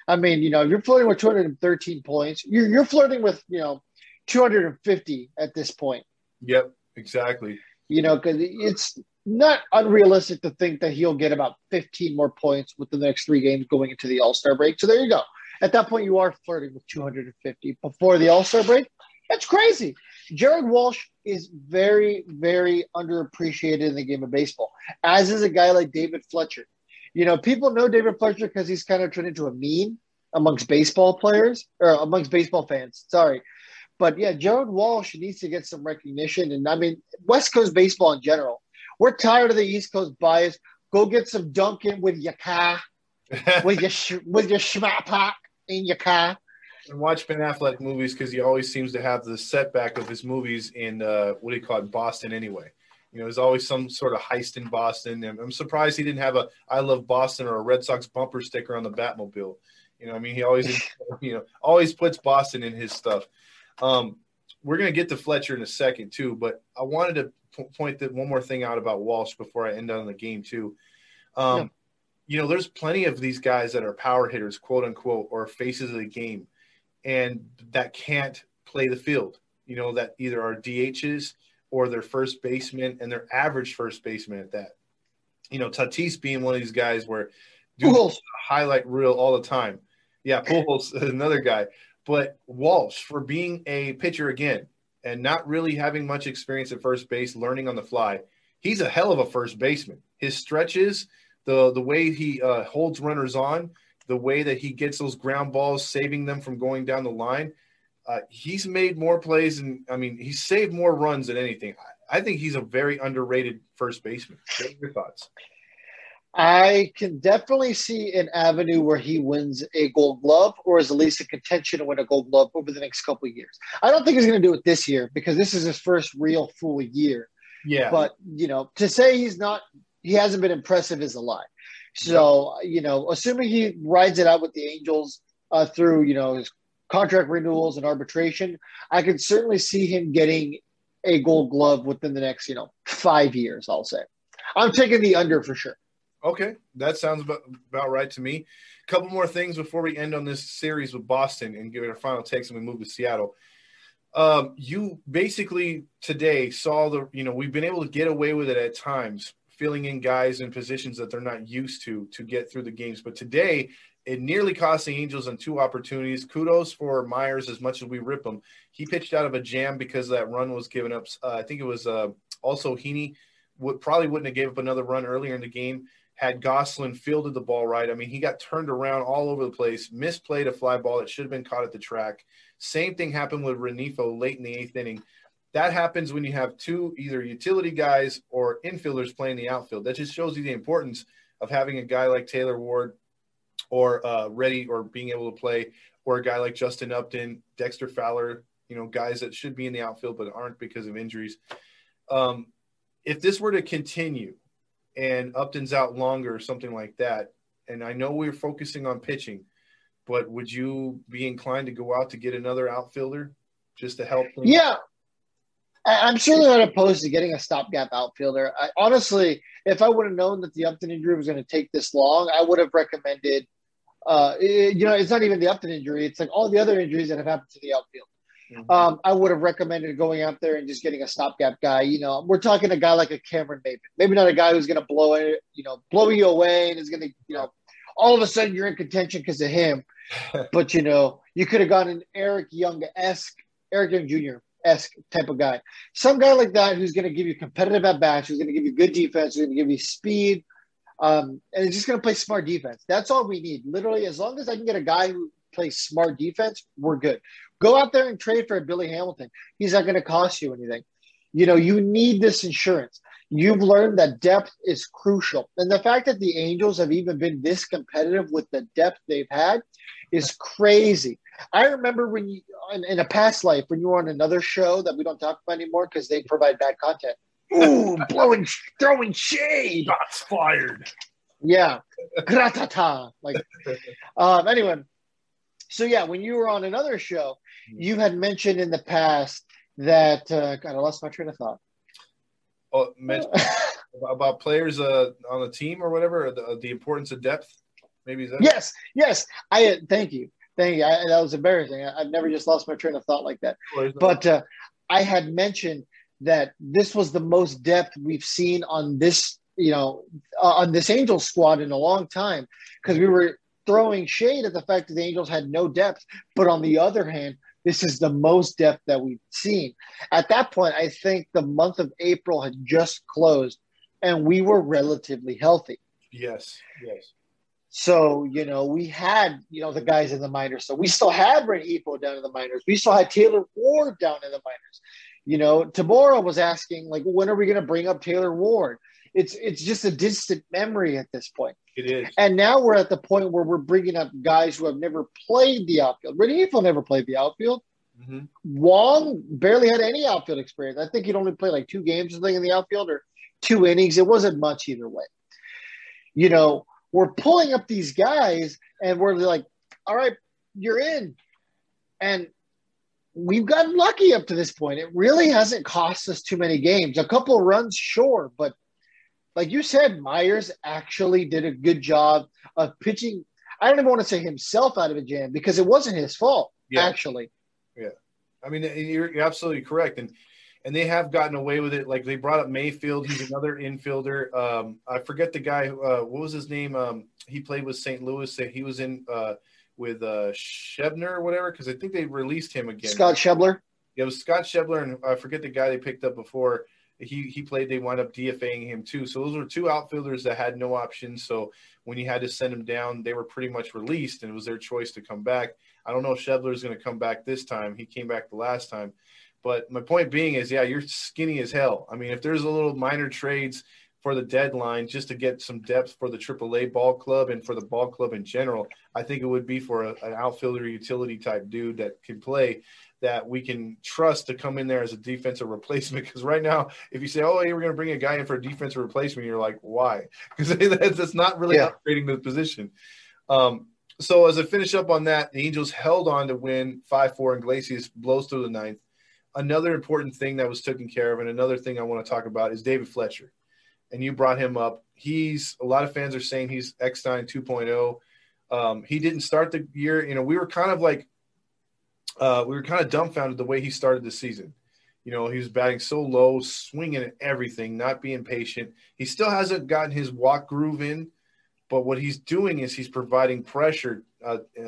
I mean, you know, if you're flirting with 213 points, you're flirting with, you know, 250 at this point. Yep, exactly. You know, because it's not unrealistic to think that he'll get about 15 more points with the next 3 games going into the All-Star break. So there you go. At that point, you are flirting with 250 before the All-Star break. That's crazy. Jared Walsh is very, very underappreciated in the game of baseball, as is a guy like David Fletcher. You know, people know David Fletcher because he's kind of turned into a meme amongst baseball players, or amongst baseball fans, sorry. But, yeah, Jared Walsh needs to get some recognition. And, I mean, West Coast baseball in general. We're tired of the East Coast bias. Go get some Duncan with your car, with your schmap pack in your car. And watch Ben Affleck movies because he always seems to have the setback of his movies in Boston anyway. You know, there's always some sort of heist in Boston. And I'm surprised he didn't have a I Love Boston or a Red Sox bumper sticker on the Batmobile. You know, I mean, he always, always puts Boston in his stuff. We're going to get to Fletcher in a second too, but I wanted to point that one more thing out about Walsh before I end on the game too. You know, there's plenty of these guys that are power hitters, quote unquote, or faces of the game, and that can't play the field, you know, that either are DHs or their first baseman, and their average first baseman at that. You know, Tatis being one of these guys where Pujols highlight reel all the time. Yeah, Pujols is another guy. But Walsh, for being a pitcher again and not really having much experience at first base, learning on the fly, he's a hell of a first baseman. His stretches, the way he holds runners on, the way that he gets those ground balls, saving them from going down the line, he's made more plays and, I mean, he's saved more runs than anything. I think he's a very underrated first baseman. What are your thoughts? I can definitely see an avenue where he wins a Gold Glove or is at least in contention to win a Gold Glove over the next couple of years. I don't think he's going to do it this year because this is his first real full year. Yeah. But, you know, to say he's not – he hasn't been impressive is a lie. So, you know, assuming he rides it out with the Angels through, you know, his contract renewals and arbitration, I could certainly see him getting a Gold Glove within the next, you know, 5 years, I'll say. I'm taking the under for sure. Okay, that sounds about right to me. A couple more things before we end on this series with Boston and give it our final takes and we move to Seattle. You basically today saw the, you know, we've been able to get away with it at times, filling in guys in positions that they're not used to get through the games. But today it nearly cost the Angels on two opportunities. Kudos for Myers as much as we rip him. He pitched out of a jam because that run was given up. I think it was also Heaney probably wouldn't have gave up another run earlier in the game had Gosselin fielded the ball right. I mean, he got turned around all over the place, misplayed a fly ball that should have been caught at the track. Same thing happened with Renifo late in the eighth inning. That happens when you have two either utility guys or infielders playing the outfield. That just shows you the importance of having a guy like Taylor Ward or Reddy or being able to play, or a guy like Justin Upton, Dexter Fowler, you know, guys that should be in the outfield but aren't because of injuries. If this were to continue, and Upton's out longer or something like that, and I know we're focusing on pitching, but would you be inclined to go out to get another outfielder just to help them? Yeah. I'm certainly not opposed to getting a stopgap outfielder. Honestly, if I would have known that the Upton injury was going to take this long, I would have recommended it's not even the Upton injury. It's like all the other injuries that have happened to the outfield. Mm-hmm. I would have recommended going out there and just getting a stopgap guy. You know, we're talking a guy like a Cameron Maybin, maybe not a guy who's going to blow you away and is going to, you know, all of a sudden you're in contention because of him. But, you know, you could have gone an Eric Young Jr.-esque type of guy. Some guy like that who's going to give you competitive at-bats, who's going to give you good defense, who's going to give you speed, and is just going to play smart defense. That's all we need. Literally, as long as I can get a guy who plays smart defense, we're good. Go out there and trade for a Billy Hamilton. He's not going to cost you anything. You know, you need this insurance. You've learned that depth is crucial. And the fact that the Angels have even been this competitive with the depth they've had is crazy. I remember when you, in a past life, when you were on another show that we don't talk about anymore because they provide bad content. Ooh, throwing shade. Shots fired. Yeah. Gratata. Like, anyway. So, yeah, when you were on another show, you had mentioned in the past that I lost my train of thought. Oh, about players on a team or whatever, the importance of depth, maybe. Is that yes. Thank you. That was embarrassing. I've never just lost my train of thought like that. But I had mentioned that this was the most depth we've seen on this, you know, on this Angels squad in a long time because we were throwing shade at the fact that the Angels had no depth. But on the other hand, this is the most depth that we've seen. At that point, I think the month of April had just closed and we were relatively healthy. Yes. So, you know, we had, you know, the guys in the minors. So we still had Renifo down in the minors. We still had Taylor Ward down in the minors. You know, Tabora was asking, like, when are we going to bring up Taylor Ward? it's just a distant memory at this point. It is. And now we're at the point where we're bringing up guys who have never played the outfield. Renifo never played the outfield. Mm-hmm. Juan barely had any outfield experience. I think he'd only played like 2 games or something in the outfield, or 2 innings. It wasn't much either way. You know, we're pulling up these guys and we're like, all right, you're in. And we've gotten lucky up to this point. It really hasn't cost us too many games. A couple runs, sure, but like you said, Myers actually did a good job of pitching. I don't even want to say himself out of a jam, because it wasn't his fault, actually. Yeah. I mean, you're absolutely correct. And they have gotten away with it. Like, they brought up Mayfield. He's another infielder. I forget the guy. What was his name? He played with St. Louis. He was in with Schebner or whatever, because I think they released him again. Scott Schebler. Yeah, it was Scott Schebler, and I forget the guy they picked up before. He played. They wound up DFAing him too. So those were 2 outfielders that had no options. So when you had to send them down, they were pretty much released, and it was their choice to come back. I don't know if Schebler's going to come back this time. He came back the last time. But my point being is, yeah, you're skinny as hell. I mean, if there's a little minor trades for the deadline just to get some depth for the AAA ball club and for the ball club in general, I think it would be for an outfielder utility type dude that can play, that we can trust to come in there as a defensive replacement. Because right now, if you say, oh, hey, we're going to bring a guy in for a defensive replacement, you're like, why? Because that's not really upgrading the position. So as I finish up on that, the Angels held on to win 5-4, and Iglesias blows through the 9th. Another important thing that was taken care of, and another thing I want to talk about, is David Fletcher. And you brought him up. A lot of fans are saying he's Eckstein 2.0. He didn't start the year. You know, we were kind of like, we were kind of dumbfounded the way he started the season. You know, he was batting so low, swinging at everything, not being patient. He still hasn't gotten his walk groove in, but what he's doing is he's providing pressure,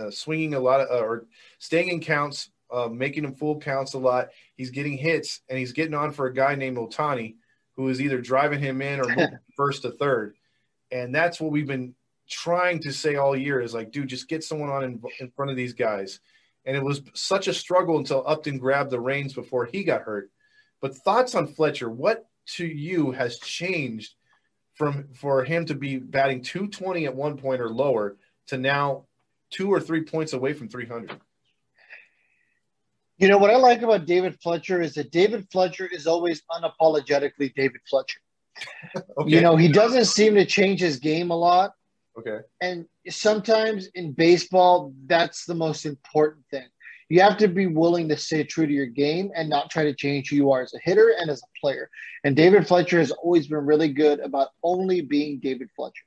swinging a lot of, or staying in counts, making him full counts a lot. He's getting hits, and he's getting on for a guy named Ohtani, who is either driving him in or moving first to third. And that's what we've been trying to say all year, is like, dude, just get someone on in front of these guys. And it was such a struggle until Upton grabbed the reins before he got hurt. But thoughts on Fletcher? What to you has changed for him to be batting 220 at one point or lower to now 2 or 3 points away from 300? You know, what I like about David Fletcher is that David Fletcher is always unapologetically David Fletcher. Okay. You know, he doesn't seem to change his game a lot. Okay. And sometimes in baseball, that's the most important thing. You have to be willing to stay true to your game and not try to change who you are as a hitter and as a player. And David Fletcher has always been really good about only being David Fletcher.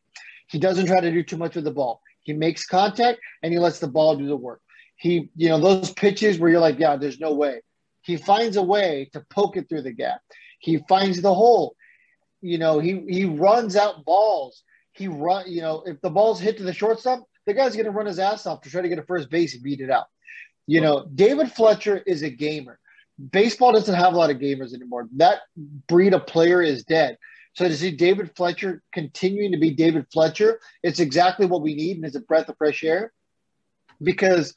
He doesn't try to do too much with the ball. He makes contact, and he lets the ball do the work. He, you know, those pitches where you're like, yeah, there's no way. He finds a way to poke it through the gap. He finds the hole. You know, he runs out balls. You know, if the ball's hit to the shortstop, the guy's going to run his ass off to try to get a first base and beat it out. You know, David Fletcher is a gamer. Baseball doesn't have a lot of gamers anymore. That breed of player is dead. So to see David Fletcher continuing to be David Fletcher, it's exactly what we need, and it's a breath of fresh air, because,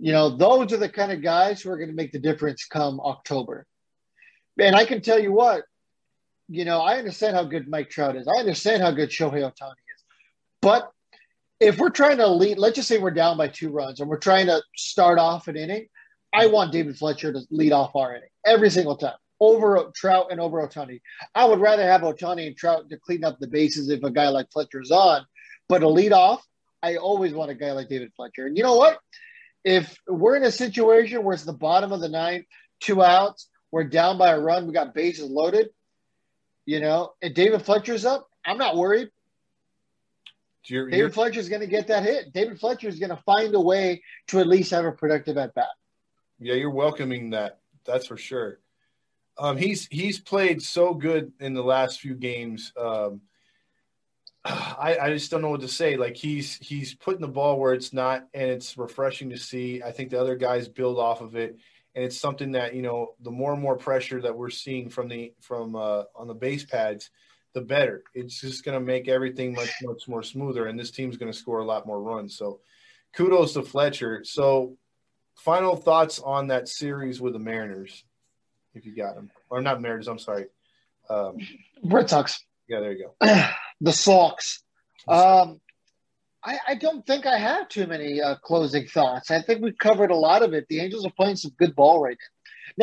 you know, those are the kind of guys who are going to make the difference come October. And I can tell you what, you know, I understand how good Mike Trout is. I understand how good Shohei Ohtani is. But if we're trying to lead, let's just say we're down by 2 runs and we're trying to start off an inning, I want David Fletcher to lead off our inning every single time, over Trout and over Ohtani. I would rather have Ohtani and Trout to clean up the bases if a guy like Fletcher's on. But to lead off, I always want a guy like David Fletcher. And you know what? If we're in a situation where it's the bottom of the 9th, 2 outs, we're down by a run, we got bases loaded, you know, and David Fletcher's up, I'm not worried. David Fletcher's going to get that hit. David Fletcher's going to find a way to at least have a productive at-bat. Yeah, you're welcoming that. That's for sure. He's played so good in the last few games. I just don't know what to say. Like, he's putting the ball where it's not, and it's refreshing to see. I think the other guys build off of it, and it's something that, you know, the more and more pressure that we're seeing from on the base pads, the better. It's just going to make everything much more smoother, and this team's going to score a lot more runs. So kudos to Fletcher. So final thoughts on that series with the Mariners, if you got them. Or not Mariners, I'm sorry. Red Sox. Yeah, there you go. The Sox. I don't think I have too many closing thoughts. I think we covered a lot of it. The Angels are playing some good ball right now.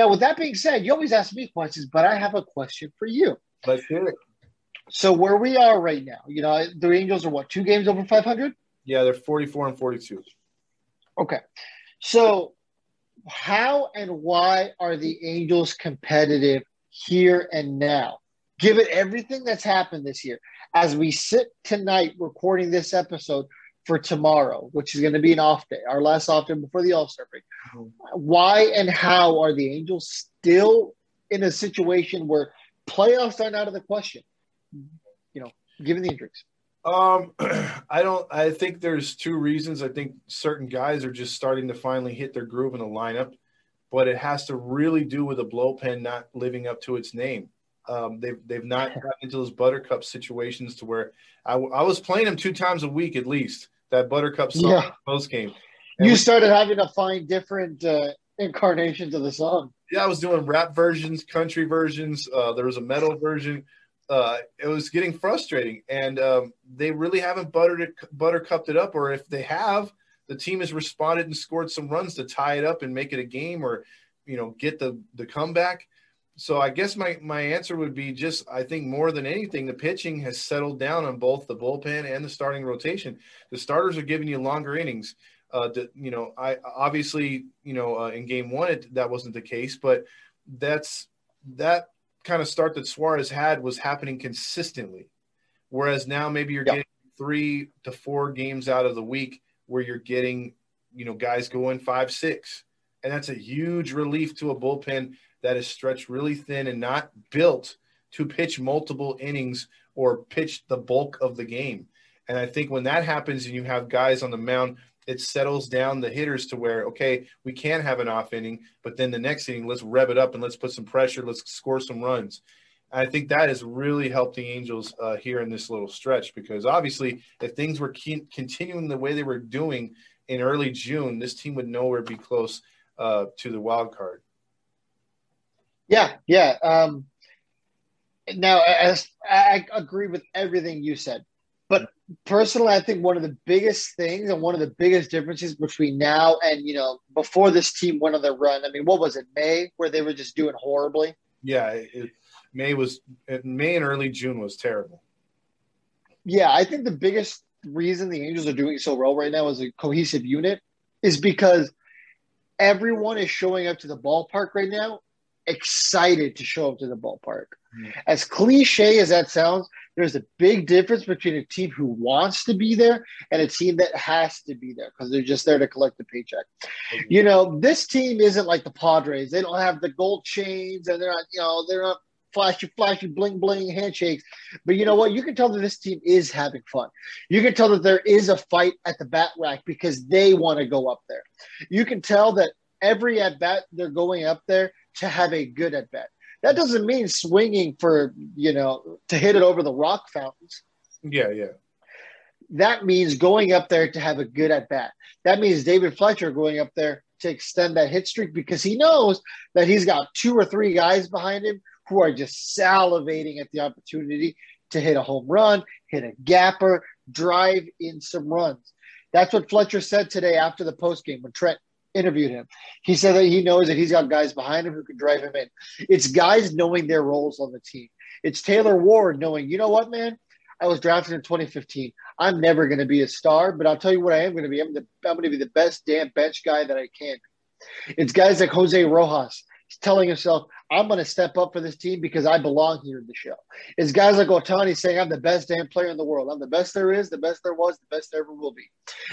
Now, with that being said, you always ask me questions, but I have a question for you. Let's hear it. So where we are right now, you know, the Angels are what, 2 games over 500? Yeah, they're 44 and 42. Okay. So how and why are the Angels competitive here and now? Given everything that's happened this year, as we sit tonight recording this episode for tomorrow, which is going to be an off day, our last off day before the All-Star break, why and how are the Angels still in a situation where playoffs aren't out of the question, you know, given the injuries? I think there's 2 reasons. I think certain guys are just starting to finally hit their groove in the lineup, but it has to really do with the bullpen not living up to its name. They've not gotten into those buttercup situations to where I was playing them 2 times a week at least, that buttercup song post game. And you started having to find different incarnations of the song. Yeah, I was doing rap versions, country versions. There was a metal version. It was getting frustrating, and they really haven't buttercupped it up, or if they have, the team has responded and scored some runs to tie it up and make it a game or, you know, get the comeback. So I guess my answer would be just, I think more than anything, the pitching has settled down on both the bullpen and the starting rotation. The starters are giving you longer innings. You know, I obviously, you know, in game one, that wasn't the case, but that kind of start that Suarez had was happening consistently. Whereas now maybe you're getting 3 to 4 games out of the week where you're getting, you know, guys going 5, 6. And that's a huge relief to a bullpen that is stretched really thin and not built to pitch multiple innings or pitch the bulk of the game. And I think when that happens and you have guys on the mound, it settles down the hitters to where, okay, we can have an off inning, but then the next inning, let's rev it up and let's put some pressure. Let's score some runs. And I think that has really helped the Angels here in this little stretch, because obviously if things were continuing the way they were doing in early June, this team would nowhere be close to the wild card. Yeah. Now, I agree with everything you said. But personally, I think one of the biggest things and one of the biggest differences between now and, you know, before this team went on the run, I mean, what was it, May, where they were just doing horribly? Yeah, May and early June was terrible. Yeah, I think the biggest reason the Angels are doing so well right now as a cohesive unit is because everyone is showing up to the ballpark right now, excited to show up to the ballpark. As cliche as that sounds, there's a big difference between a team who wants to be there and a team that has to be there because they're just there to collect the paycheck. You know, this team isn't like the Padres. They don't have the gold chains and they're not flashy, bling handshakes. But you know what? You can tell that this team is having fun. You can tell that there is a fight at the bat rack because they want to go up there. You can tell that every at bat they're going up there to have a good at bat. That doesn't mean swinging for, you know, to hit it over the rock fountains. Yeah. That means going up there to have a good at bat. That means David Fletcher going up there to extend that hit streak because he knows that he's got 2 or 3 guys behind him who are just salivating at the opportunity to hit a home run, hit a gapper, drive in some runs. That's what Fletcher said today after the postgame when Trent interviewed him. He said that he knows that he's got guys behind him who can drive him in. It's guys knowing their roles on the team. It's Taylor Ward knowing, you know what, man? I was drafted in 2015. I'm never going to be a star, but I'll tell you what I am going to be. I'm going to be the best damn bench guy that I can. It's guys like Jose Rojas telling himself, I'm going to step up for this team because I belong here in the show. It's guys like Ohtani saying, I'm the best damn player in the world. I'm the best there is, the best there was, the best there ever will be.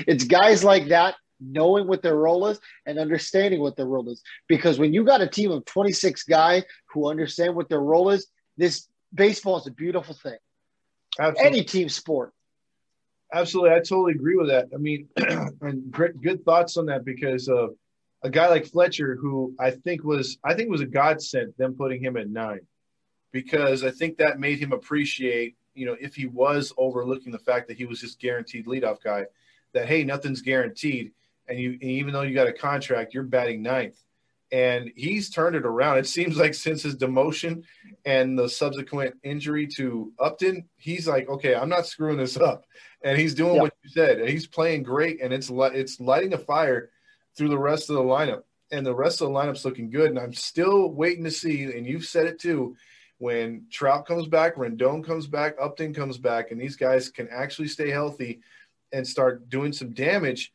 It's guys like that knowing what their role is and understanding what their role is. Because when you got a team of 26 guys who understand what their role is, this baseball is a beautiful thing. Absolutely. Any team sport. Absolutely. I totally agree with that. I mean, and good thoughts on that because a guy like Fletcher, who I think was a godsend, them putting him at 9, because I think that made him appreciate, you know, if he was overlooking the fact that he was just guaranteed leadoff guy, that, hey, nothing's guaranteed. And even though you got a contract, you're batting 9th. and he's turned it around. It seems like since his demotion and the subsequent injury to Upton, he's like, okay, I'm not screwing this up. And he's doing what you said. And he's playing great, and it's lighting a fire through the rest of the lineup. And the rest of the lineup's looking good. And I'm still waiting to see, and you've said it too, when Trout comes back, Rendon comes back, Upton comes back, and these guys can actually stay healthy and start doing some damage.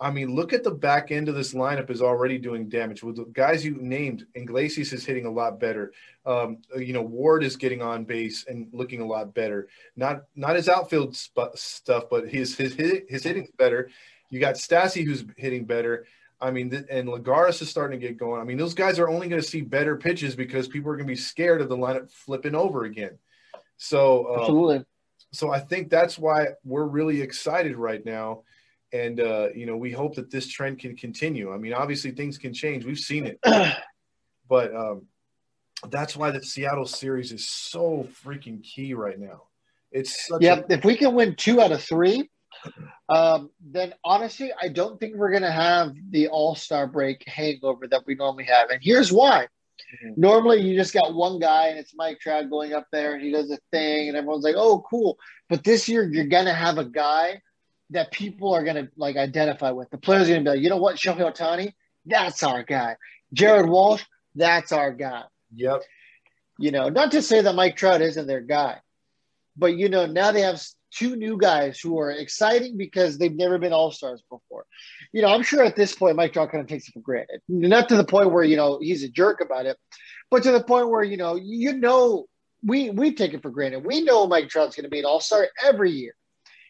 I mean, look at the back end of this lineup is already doing damage. With the guys you named, Iglesias is hitting a lot better. Ward is getting on base and looking a lot better. Not his outfield stuff, but his hitting's better. You got Stassi who's hitting better. I mean, and Lagares is starting to get going. I mean, those guys are only going to see better pitches because people are going to be scared of the lineup flipping over again. So absolutely. So I think that's why we're really excited right now. And, we hope that this trend can continue. I mean, obviously things can change. We've seen it. But that's why the Seattle series is so freaking key right now. It's such if we can win 2 out of 3, then honestly, I don't think we're going to have the All-Star break hangover that we normally have. And here's why. Mm-hmm. Normally you just got one guy and it's Mike Trout going up there and he does a thing and everyone's like, oh, cool. But this year you're going to have a guy that people are going to like identify with. The players are going to be like, you know what, Shohei Ohtani, that's our guy. Jared Walsh, that's our guy. Yep. You know, not to say that Mike Trout isn't their guy, but you know, now they have 2 new guys who are exciting because they've never been all-stars before. You know, I'm sure at this point, Mike Trout kind of takes it for granted. Not to the point where, you know, he's a jerk about it, but to the point where, we take it for granted. We know Mike Trout's going to be an all-star every year.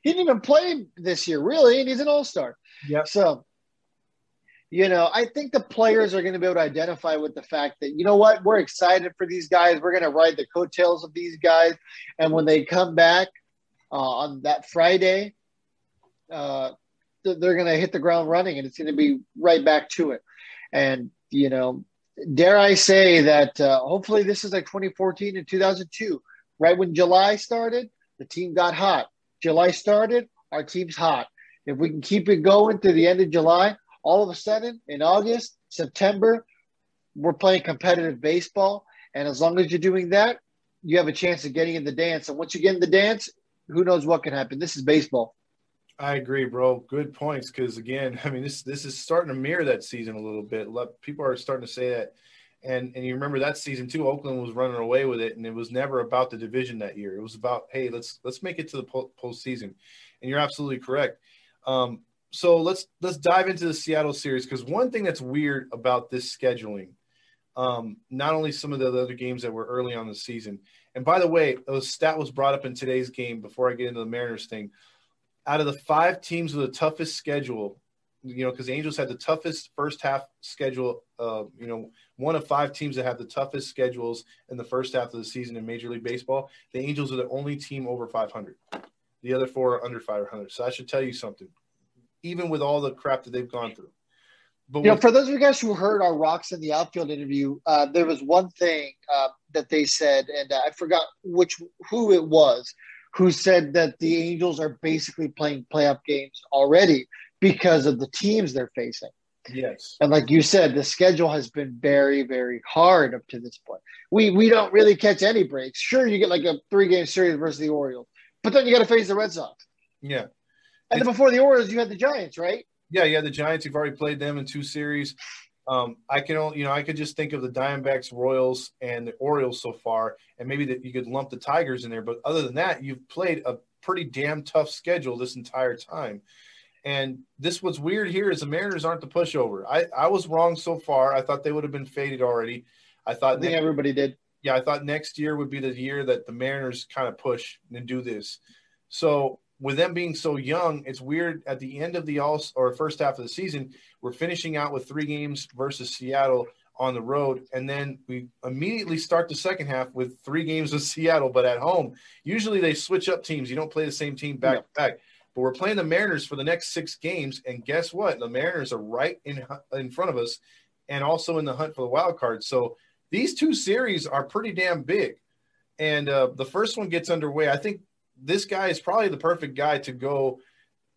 He didn't even play this year, really, and he's an all-star. Yeah. So, I think the players are going to be able to identify with the fact that, you know what, we're excited for these guys. We're going to ride the coattails of these guys. And when they come back on that Friday, they're going to hit the ground running, and it's going to be right back to it. And, dare I say that hopefully this is like 2014 and 2002. Right when July started, the team got hot. July started, our team's hot. If we can keep it going through the end of July, all of a sudden in August, September, we're playing competitive baseball. And as long as you're doing that, you have a chance of getting in the dance. And once you get in the dance, who knows what can happen. This is baseball. I agree, bro. Good points. Because, again, I mean, this is starting to mirror that season a little bit. People are starting to say that. And you remember that season too, Oakland was running away with it, and it was never about the division that year. It was about, hey, let's make it to the postseason. And you're absolutely correct. So let's dive into the Seattle series, because one thing that's weird about this scheduling, not only some of the other games that were early on the season. And by the way, a stat was brought up in today's game before I get into the Mariners thing. Out of the 5 teams with the toughest schedule, because the Angels had the toughest first half schedule, one of 5 teams that have the toughest schedules in the first half of the season in Major League Baseball, the Angels are the only team over 500. The other 4 are under 500. So that should tell you something, even with all the crap that they've gone through. But for those of you guys who heard our Rocks in the Outfield interview, there was one thing that they said, and I forgot who it was, who said that the Angels are basically playing playoff games already because of the teams they're facing. Yes. And like you said, the schedule has been very, very hard up to this point. We don't really catch any breaks. Sure, you get like a 3-game series versus the Orioles, but then you got to face the Red Sox. Yeah. And then before the Orioles, you had the Giants, right? Yeah, you had the Giants. You've already played them in 2 series. I could just think of the Diamondbacks, Royals, and the Orioles so far, and maybe that you could lump the Tigers in there. But other than that, you've played a pretty damn tough schedule this entire time. And this what's weird here is the Mariners aren't the pushover. I was wrong so far. I thought they would have been faded already. I think everybody did. Yeah, I thought next year would be the year that the Mariners kind of push and do this. So with them being so young, it's weird at the end of the first half of the season, we're finishing out with 3 games versus Seattle on the road, and then we immediately start the second half with 3 games with Seattle, but at home. Usually they switch up teams. You don't play the same team back-to-back. But we're playing the Mariners for the next 6 games, and guess what? The Mariners are right in front of us and also in the hunt for the wild card. So these 2 series are pretty damn big, and the first one gets underway. I think this guy is probably the perfect guy to go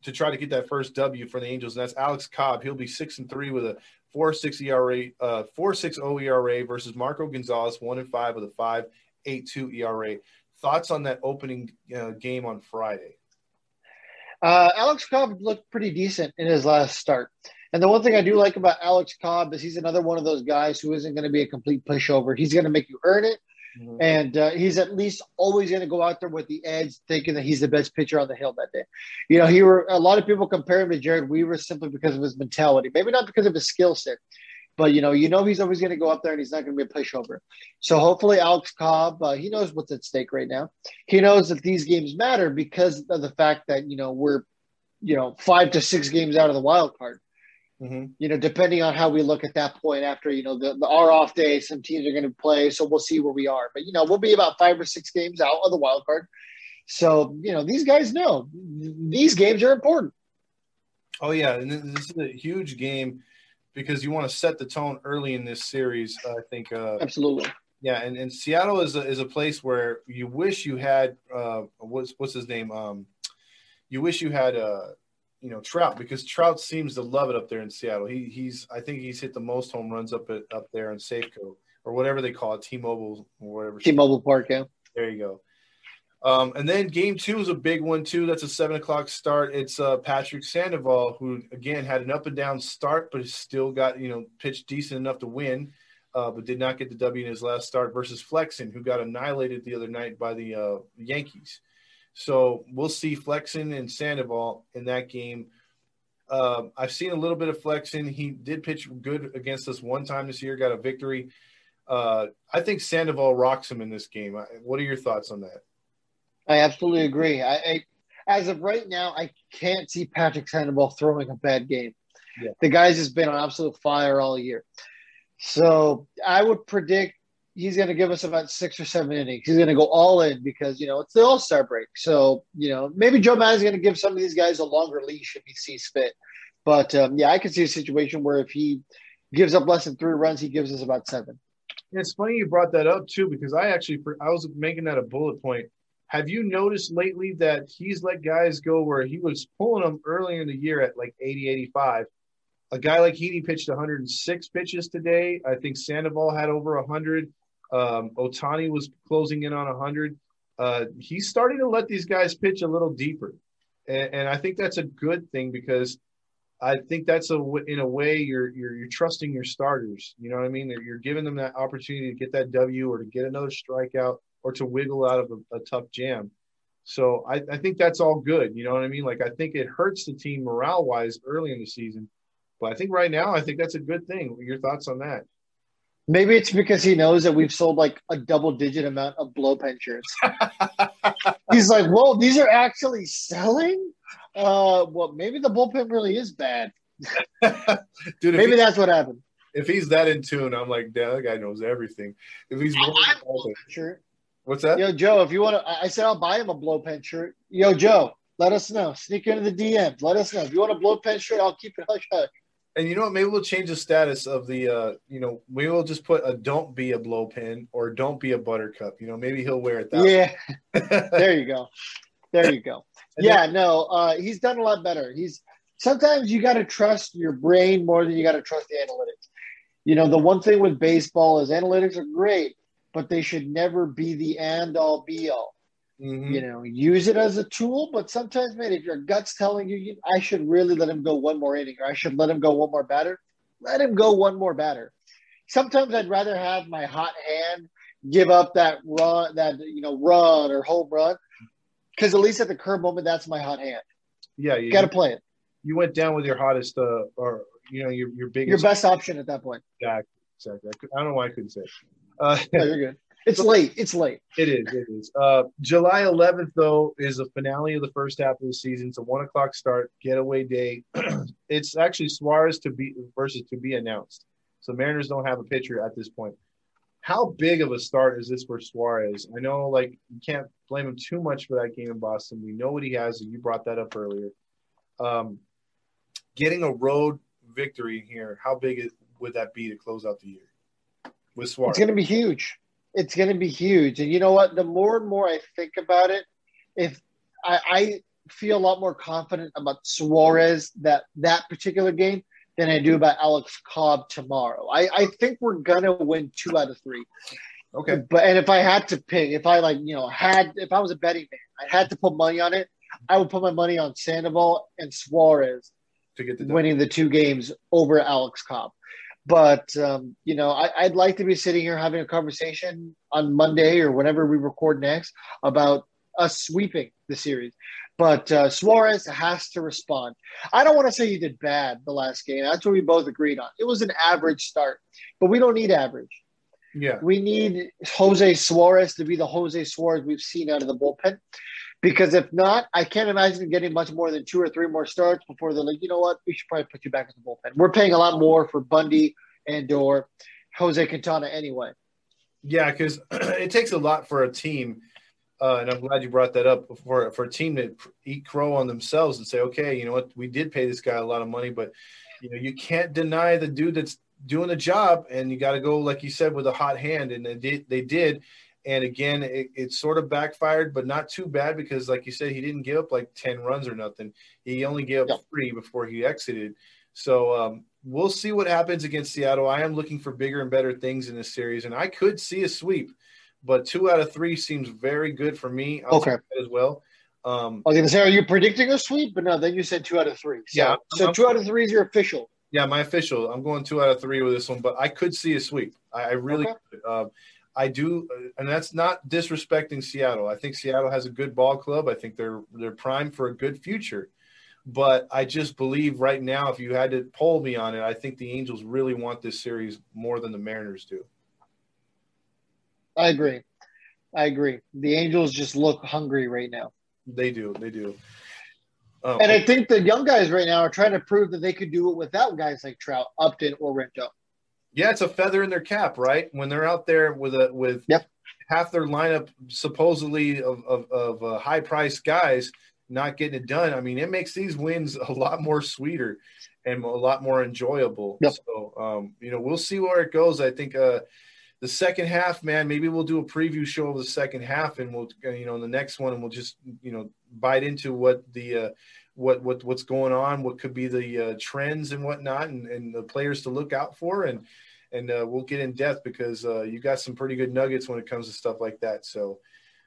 to try to get that first W for the Angels, and that's Alex Cobb. He'll be 6-3 with a 4.60 ERA, 4.60 ERA versus Marco Gonzalez, 1-5 with a 5.82 ERA. Thoughts on that opening game on Friday? Alex Cobb looked pretty decent in his last start. And the one thing I do like about Alex Cobb is he's another one of those guys who isn't going to be a complete pushover. He's going to make you earn it. Mm-hmm. And he's at least always going to go out there with the edge, thinking that he's the best pitcher on the hill that day. You know, a lot of people compare him to Jared Weaver simply because of his mentality, maybe not because of his skill set, but you know, he's always going to go up there and he's not going to be a pushover. So hopefully Alex Cobb, he knows what's at stake right now. He knows that these games matter because of the fact that, you know, we're, you know, 5 to 6 games out of the wild card. Mm-hmm. You know, depending on how we look at that point after, you know, the our off day, some teams are going to play. So we'll see where we are. But, you know, we'll be about 5 or 6 games out of the wild card. So, you know, these guys know these games are important. Oh, yeah. And this is a huge game because you want to set the tone early in this series, I think. Absolutely. Yeah. And Seattle is a place where you wish you had what's his name? You wish you had you know, Trout, because Trout seems to love it up there in Seattle. I think he's hit the most home runs up there in Safeco or whatever they call it, T-Mobile or whatever. T-Mobile Park, yeah. There you go. And then game 2 is a big one too. That's a 7:00 start. It's Patrick Sandoval, who again had an up and down start, but still got, you know, pitched decent enough to win, but did not get the W in his last start versus Flexen, who got annihilated the other night by the Yankees. So we'll see Flexen and Sandoval in that game. I've seen a little bit of Flexen. He did pitch good against us one time this year, got a victory. I think Sandoval rocks him in this game. What are your thoughts on that? I absolutely agree. I as of right now, I can't see Patrick Sandoval throwing a bad game. Yeah. The guy's just been on absolute fire all year. So I would predict he's going to give us about 6 or 7 innings. He's going to go all in because, you know, it's the all-star break. So, you know, maybe Joe Madden's going to give some of these guys a longer leash if he sees fit. But, yeah, I could see a situation where if he gives up less than 3 runs, he gives us about 7. And it's funny you brought that up, too, because I was making that a bullet point. Have you noticed lately that he's let guys go where he was pulling them earlier in the year at like 80, 85? A guy like Heaney pitched 106 pitches today. I think Sandoval had over 100. Ohtani was closing in on 100. He's starting to let these guys pitch a little deeper. And I think that's a good thing because I think that's in a way you're trusting your starters. You know what I mean? You're giving them that opportunity to get that W or to get another strikeout or to wiggle out of a tough jam. So I think that's all good. You know what I mean? Like, I think it hurts the team morale-wise early in the season. But I think right now, I think that's a good thing. Your thoughts on that? Maybe it's because he knows that we've sold like a double-digit amount of bullpen shirts. He's like, "Whoa, these are actually selling." Well, maybe the bullpen really is bad, dude. Maybe that's what happened. If he's that in tune, I'm like, "Damn, that guy knows everything." If he's bullpen shirt, what's that? Yo, Joe, if you want to, I said I'll buy him a bullpen shirt. Yo, Joe, let us know. Sneak into the DM. Let us know if you want a bullpen shirt. I'll keep it hush hush. And you know what? Maybe we'll change the status of the, you know, we will just put a "Don't be a blowpen" or "Don't be a buttercup." You know, maybe he'll wear it that way. Yeah, there you go, there you go. Yeah, no, he's done a lot better. Sometimes you got to trust your brain more than you got to trust the analytics. You know, the one thing with baseball is analytics are great, but they should never be the end all be all. Mm-hmm. You know, use it as a tool, but sometimes, man, if your gut's telling you, I should really let him go one more inning, or I should let him go one more batter, let him go one more batter. Sometimes I'd rather have my hot hand give up that run, run or home run, because at least at the current moment, that's my hot hand. Yeah, you got to play it. You went down with your hottest, or you know, your biggest, your best option at that point. Exactly. I don't know why I couldn't say it. No, you're good. It's late. It is. July 11th, though, is the finale of the first half of the season. It's a 1:00 start, getaway day. It's actually Suarez versus to be announced. So Mariners don't have a pitcher at this point. How big of a start is this for Suarez? I know, like, you can't blame him too much for that game in Boston. We know what he has, and you brought that up earlier. Getting a road victory here, how big would that be to close out the year with Suarez? It's going to be huge. It's going to be huge. And you know what? The more and more I think about it, if I feel a lot more confident about Suarez that particular game than I do about Alex Cobb tomorrow. I think we're going to win 2 out of 3. Okay. And if I had to pick, if I was a betting man, I had to put money on it, I would put my money on Sandoval and Suarez to get winning the 2 games over Alex Cobb. But, I'd like to be sitting here having a conversation on Monday or whenever we record next about us sweeping the series. But Suarez has to respond. I don't want to say he did bad the last game. That's what we both agreed on. It was an average start, but we don't need average. Yeah, we need Jose Suarez to be the Jose Suarez we've seen out of the bullpen. Because if not, I can't imagine getting much more than 2 or 3 more starts before they're like, you know what, we should probably put you back in the bullpen. We're paying a lot more for Bundy and or Jose Quintana anyway. Yeah, because it takes a lot for a team, and I'm glad you brought that up, for a team to eat crow on themselves and say, okay, you know what, we did pay this guy a lot of money, but you can't deny the dude that's doing the job, and you got to go, like you said, with a hot hand, and they did. And again, it sort of backfired, but not too bad because, like you said, he didn't give up like 10 runs or nothing. He only gave up 3 before he exited. So we'll see what happens against Seattle. I am looking for bigger and better things in this series, and I could see a sweep, but 2 out of 3 seems very good for me. Okay. As well. I was going to say, are you predicting a sweep? But no, then you said 2 out of 3. So, yeah. So 2 out of 3 is your official. Yeah, my official. I'm going 2 out of 3 with this one, but I could see a sweep. I really could. I do, and that's not disrespecting Seattle. I think Seattle has a good ball club. I think they're primed for a good future. But I just believe right now, if you had to poll me on it, I think the Angels really want this series more than the Mariners do. I agree. The Angels just look hungry right now. They do. And I think the young guys right now are trying to prove that they could do it without guys like Trout, Upton, or Rendon. Yeah, it's a feather in their cap, right? When they're out there with half their lineup supposedly of high-priced guys not getting it done, I mean, it makes these wins a lot more sweeter and a lot more enjoyable. Yep. So, we'll see where it goes. I think the second half, man, maybe we'll do a preview show of the second half, and we'll, in the next one, and we'll just, bite into what the what's going on, what could be the trends and whatnot, and the players to look out for, and we'll get in depth because you got some pretty good nuggets when it comes to stuff like that. So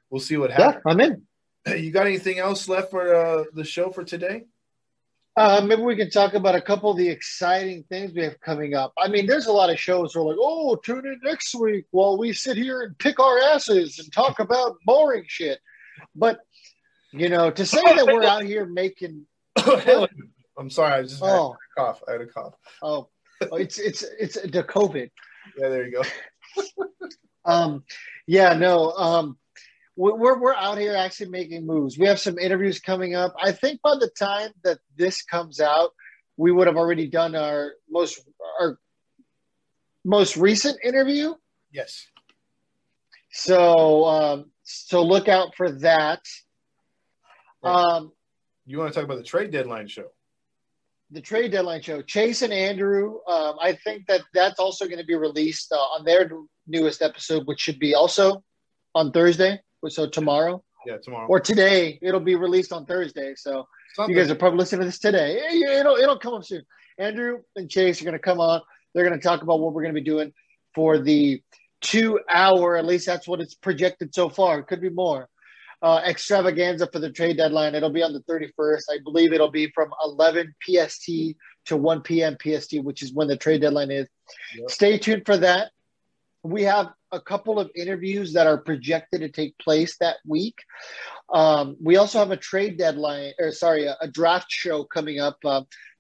we'll see what happens. Yeah, I'm in. You got anything else left for the show for today? Maybe we can talk about a couple of the exciting things we have coming up. I mean, there's a lot of shows where we're like, oh, tune in next week while we sit here and pick our asses and talk about boring shit. But to say that we're out here making – I'm sorry. I had a cough. Oh, it's the COVID. Yeah, there you go. We're out here actually making moves. We have some interviews coming up. I think by the time that this comes out, we would have already done our most recent interview. Yes. So, look out for that. You want to talk about the trade deadline show? The trade deadline show. Chase and Andrew, I think that's also going to be released on their newest episode, which should be also on Thursday. So tomorrow. Yeah, tomorrow. Or today. It'll be released on Thursday. So you guys are probably listening to this today. It'll come up soon. Andrew and Chase are going to come on. They're going to talk about what we're going to be doing for the 2-hour, at least that's what it's projected so far. It could be more. Extravaganza for the trade deadline. It'll be on the 31st. I believe it'll be from 11 PST to 1 p.m. PST, which is when the trade deadline is. Yep. Stay tuned for that. We have a couple of interviews that are projected to take place that week. We also have a trade deadline, a draft show coming up.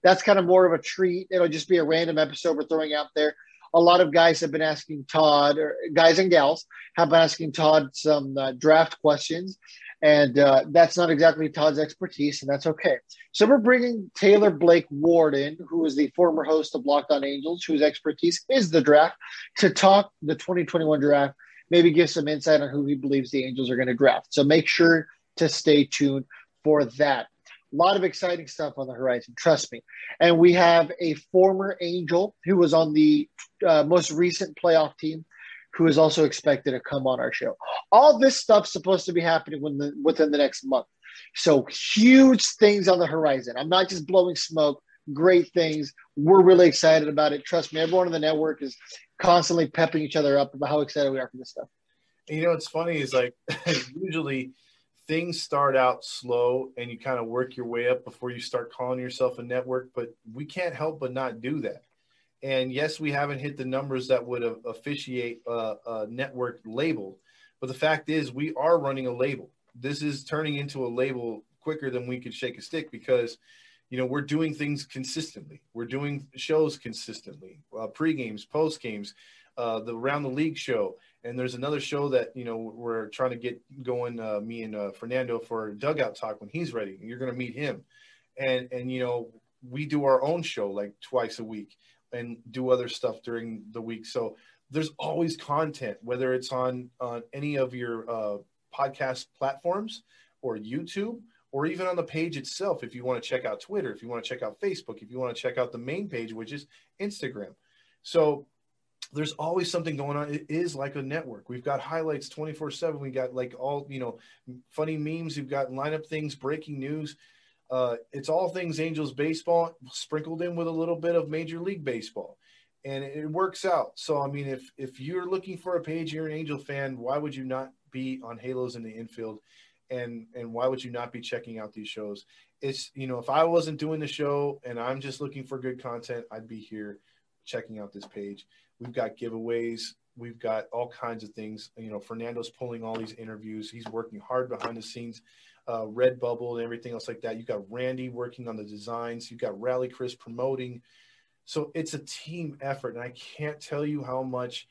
That's kind of more of a treat. It'll just be a random episode we're throwing out there. A lot of guys have been asking Todd, or guys and gals have been asking Todd some draft questions, and that's not exactly Todd's expertise, and that's okay. So we're bringing Taylor Blake Ward in, who is the former host of Locked On Angels, whose expertise is the draft, to talk the 2021 draft, maybe give some insight on who he believes the Angels are going to draft. So make sure to stay tuned for that. A lot of exciting stuff on the horizon, trust me. And we have a former Angel who was on the most recent playoff team who is also expected to come on our show. All this stuff's supposed to be happening within the next month. So huge things on the horizon. I'm not just blowing smoke. Great things. We're really excited about it. Trust me, everyone in the network is constantly pepping each other up about how excited we are for this stuff. You know, what's funny is, like, usually things start out slow and you kind of work your way up before you start calling yourself a network, but we can't help but not do that. And yes, we haven't hit the numbers that would officiate a network label, but the fact is we are running a label. This is turning into a label quicker than we could shake a stick because, you know, we're doing things consistently. We're doing shows consistently, pre-games, post-games, the Round the League show. And there's another show that, you know, we're trying to get going, me and Fernando, for Dugout Talk when he's ready. You're going to meet him. And, you know, we do our own show like twice a week and do other stuff during the week. So there's always content, whether it's on any of your podcast platforms or YouTube or even on the page itself. If you want to check out Twitter, if you want to check out Facebook, if you want to check out the main page, which is Instagram. So there's always something going on. It is like a network. We've got highlights 24/7. We got like all, you know, funny memes. You've got lineup things, breaking news. It's all things Angels baseball sprinkled in with a little bit of Major League Baseball, and it works out. So, I mean, if you're looking for a page, you're an Angel fan, why would you not be on Halos in the Infield? And why would you not be checking out these shows? It's, you know, if I wasn't doing the show and I'm just looking for good content, I'd be here checking out this page. We've got giveaways. We've got all kinds of things. You know, Fernando's pulling all these interviews. He's working hard behind the scenes, Redbubble and everything else like that. You've got Randy working on the designs. You've got Rally Chris promoting. So it's a team effort. And I can't tell you how much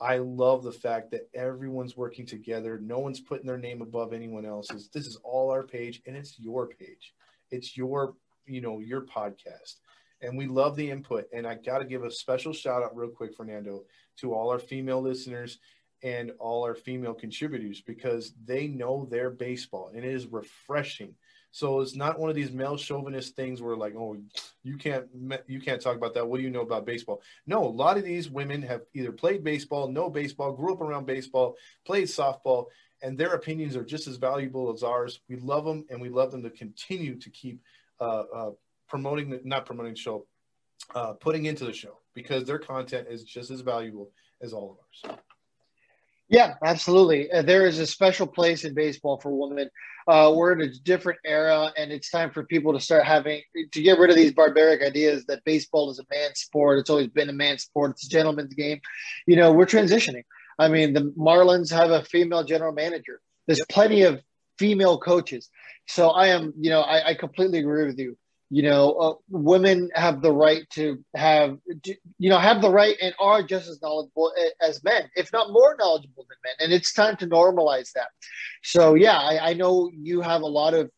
I love the fact that everyone's working together. No one's putting their name above anyone else's. This is all our page, and it's your page. It's your, you know, your podcast. And we love the input. And I got to give a special shout out real quick, Fernando, to all our female listeners and all our female contributors, because they know their baseball and it is refreshing. So it's not one of these male chauvinist things where like, oh, you can't talk about that. What do you know about baseball? No, a lot of these women have either played baseball, know baseball, grew up around baseball, played softball, and their opinions are just as valuable as ours. We love them, and we love them to continue to keep putting into the show, because their content is just as valuable as all of ours. Yeah, absolutely. There is a special place in baseball for women. We're in a different era, and it's time for people to start to get rid of these barbaric ideas that baseball is a man's sport. It's always been a man's sport. It's a gentleman's game. You know, we're transitioning. I mean, the Marlins have a female general manager. There's plenty of female coaches. So I completely agree with you. You know, women have the right to have the right and are just as knowledgeable as men, if not more knowledgeable than men. And it's time to normalize that. So, yeah, I know you have a lot of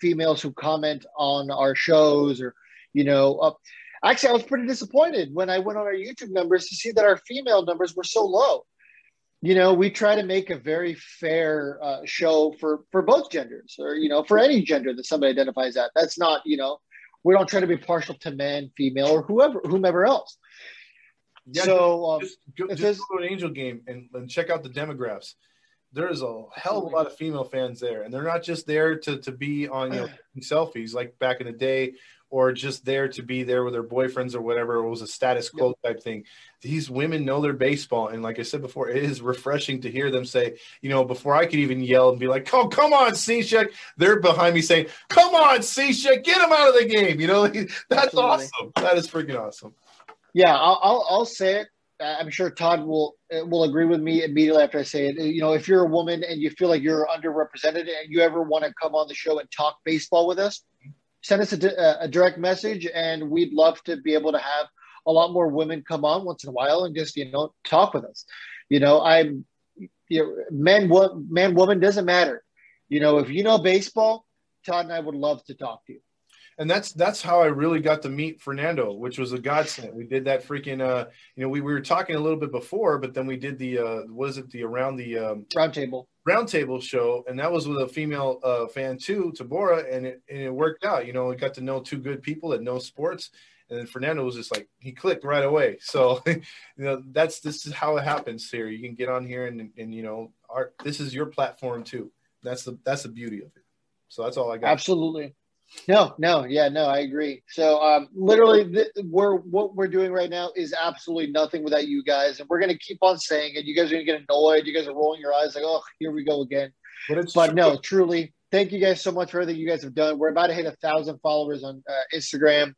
females who comment on our shows or, you know, actually, I was pretty disappointed when I went on our YouTube numbers to see that our female numbers were so low. You know, we try to make a very fair show for both genders, or, you know, for any gender that somebody identifies at. That's not, you know. We don't try to be partial to man, female, or whomever else. Yeah, so just go to an Angel game and check out the demographics. There is a hell of a lot of female fans there, and they're not just there to be on, you know, selfies like back in the day, or just there to be there with their boyfriends or whatever. It was a status quo type thing. These women know their baseball, and like I said before, it is refreshing to hear them say, you know, before I could even yell and be like, oh, come on, C-Sheck, they're behind me saying, come on, C-Sheck, get him out of the game. You know, that's awesome. That is freaking awesome. Yeah, I'll say it. I'm sure Todd will agree with me immediately after I say it. You know, if you're a woman and you feel like you're underrepresented and you ever want to come on the show and talk baseball with us, send us a direct message, and we'd love to be able to have a lot more women come on once in a while and just, you know, talk with us. You know, woman, doesn't matter. You know, if you know baseball, Todd and I would love to talk to you. And that's how I really got to meet Fernando, which was a godsend. We did that freaking, you know, we were talking a little bit before, but then we did the, roundtable show, and that was with a female fan too, Tabora, and it worked out. You know, we got to know two good people that know sports, and then Fernando was just like, he clicked right away. So, you know, this is how it happens here. You can get on here and you know, this is your platform too. That's the beauty of it. So that's all I got. Absolutely. No, I agree. So literally what we're doing right now is absolutely nothing without you guys. And we're going to keep on saying it. You guys are going to get annoyed. You guys are rolling your eyes like, oh, here we go again. But no, truly, thank you guys so much for everything you guys have done. We're about to hit 1,000 followers on Instagram.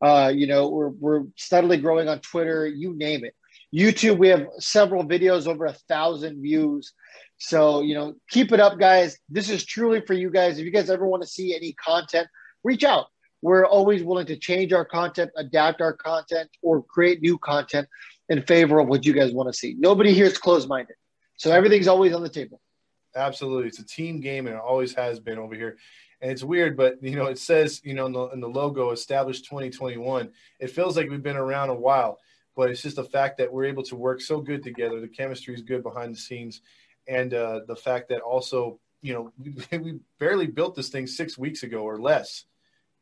We're steadily growing on Twitter. You name it. YouTube, we have several videos over 1,000 views. So, keep it up, guys. This is truly for you guys. If you guys ever want to see any content, reach out. We're always willing to change our content, adapt our content, or create new content in favor of what you guys want to see. Nobody here is closed-minded. So everything's always on the table. Absolutely. It's a team game, and it always has been over here. And it's weird, but, it says, in the logo, established 2021, it feels like we've been around a while. But it's just the fact that we're able to work so good together. The chemistry is good behind the scenes. And the fact that also, we barely built this thing 6 weeks ago or less.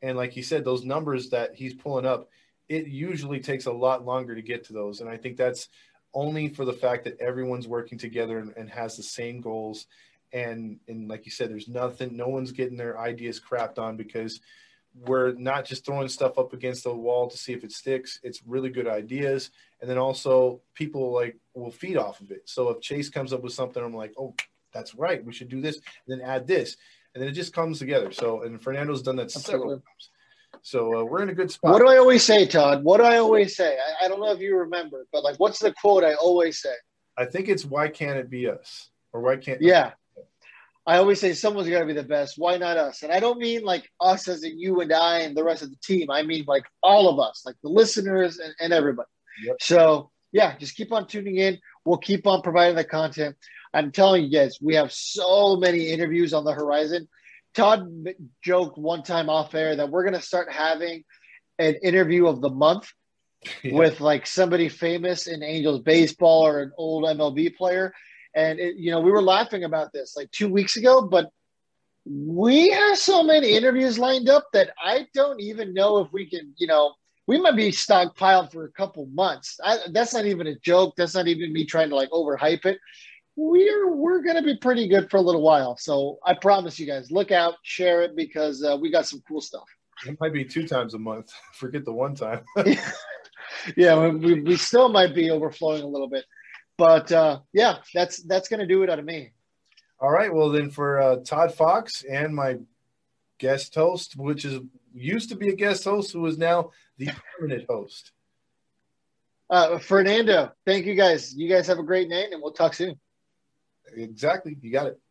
And like he said, those numbers that he's pulling up, it usually takes a lot longer to get to those. And I think that's only for the fact that everyone's working together and has the same goals. And like you said, there's nothing, no one's getting their ideas crapped on because we're not just throwing stuff up against the wall to see if it sticks. It's really good ideas. And then also people will feed off of it. So if Chase comes up with something, I'm like, oh, that's right. We should do this. And then add this. And then it just comes together. So, and Fernando's done that several times. So we're in a good spot. What do I always say, Todd? I don't know if you remember, but what's the quote I always say? I think it's, why can't it be us? Or why can't? Yeah. I always say someone's got to be the best. Why not us? And I don't mean us as in you and I and the rest of the team. I mean all of us, the listeners and everybody. Yep. So, yeah, just keep on tuning in. We'll keep on providing the content. I'm telling you guys, we have so many interviews on the horizon. Todd joked one time off air that we're going to start having an interview of the month with somebody famous in Angels baseball or an old MLB player. And, we were laughing about this 2 weeks ago, but we have so many interviews lined up that I don't even know if we can, we might be stockpiled for a couple months. That's not even a joke. That's not even me trying to overhype it. We're going to be pretty good for a little while. So I promise you guys, look out, share it because we got some cool stuff. It might be 2 times a month. Forget the one time. Yeah, we still might be overflowing a little bit. But, that's going to do it out of me. All right. Well, then for Todd Fox and my guest host, which used to be a guest host, who is now the permanent host. Fernando, thank you guys. You guys have a great night, and we'll talk soon. Exactly. You got it.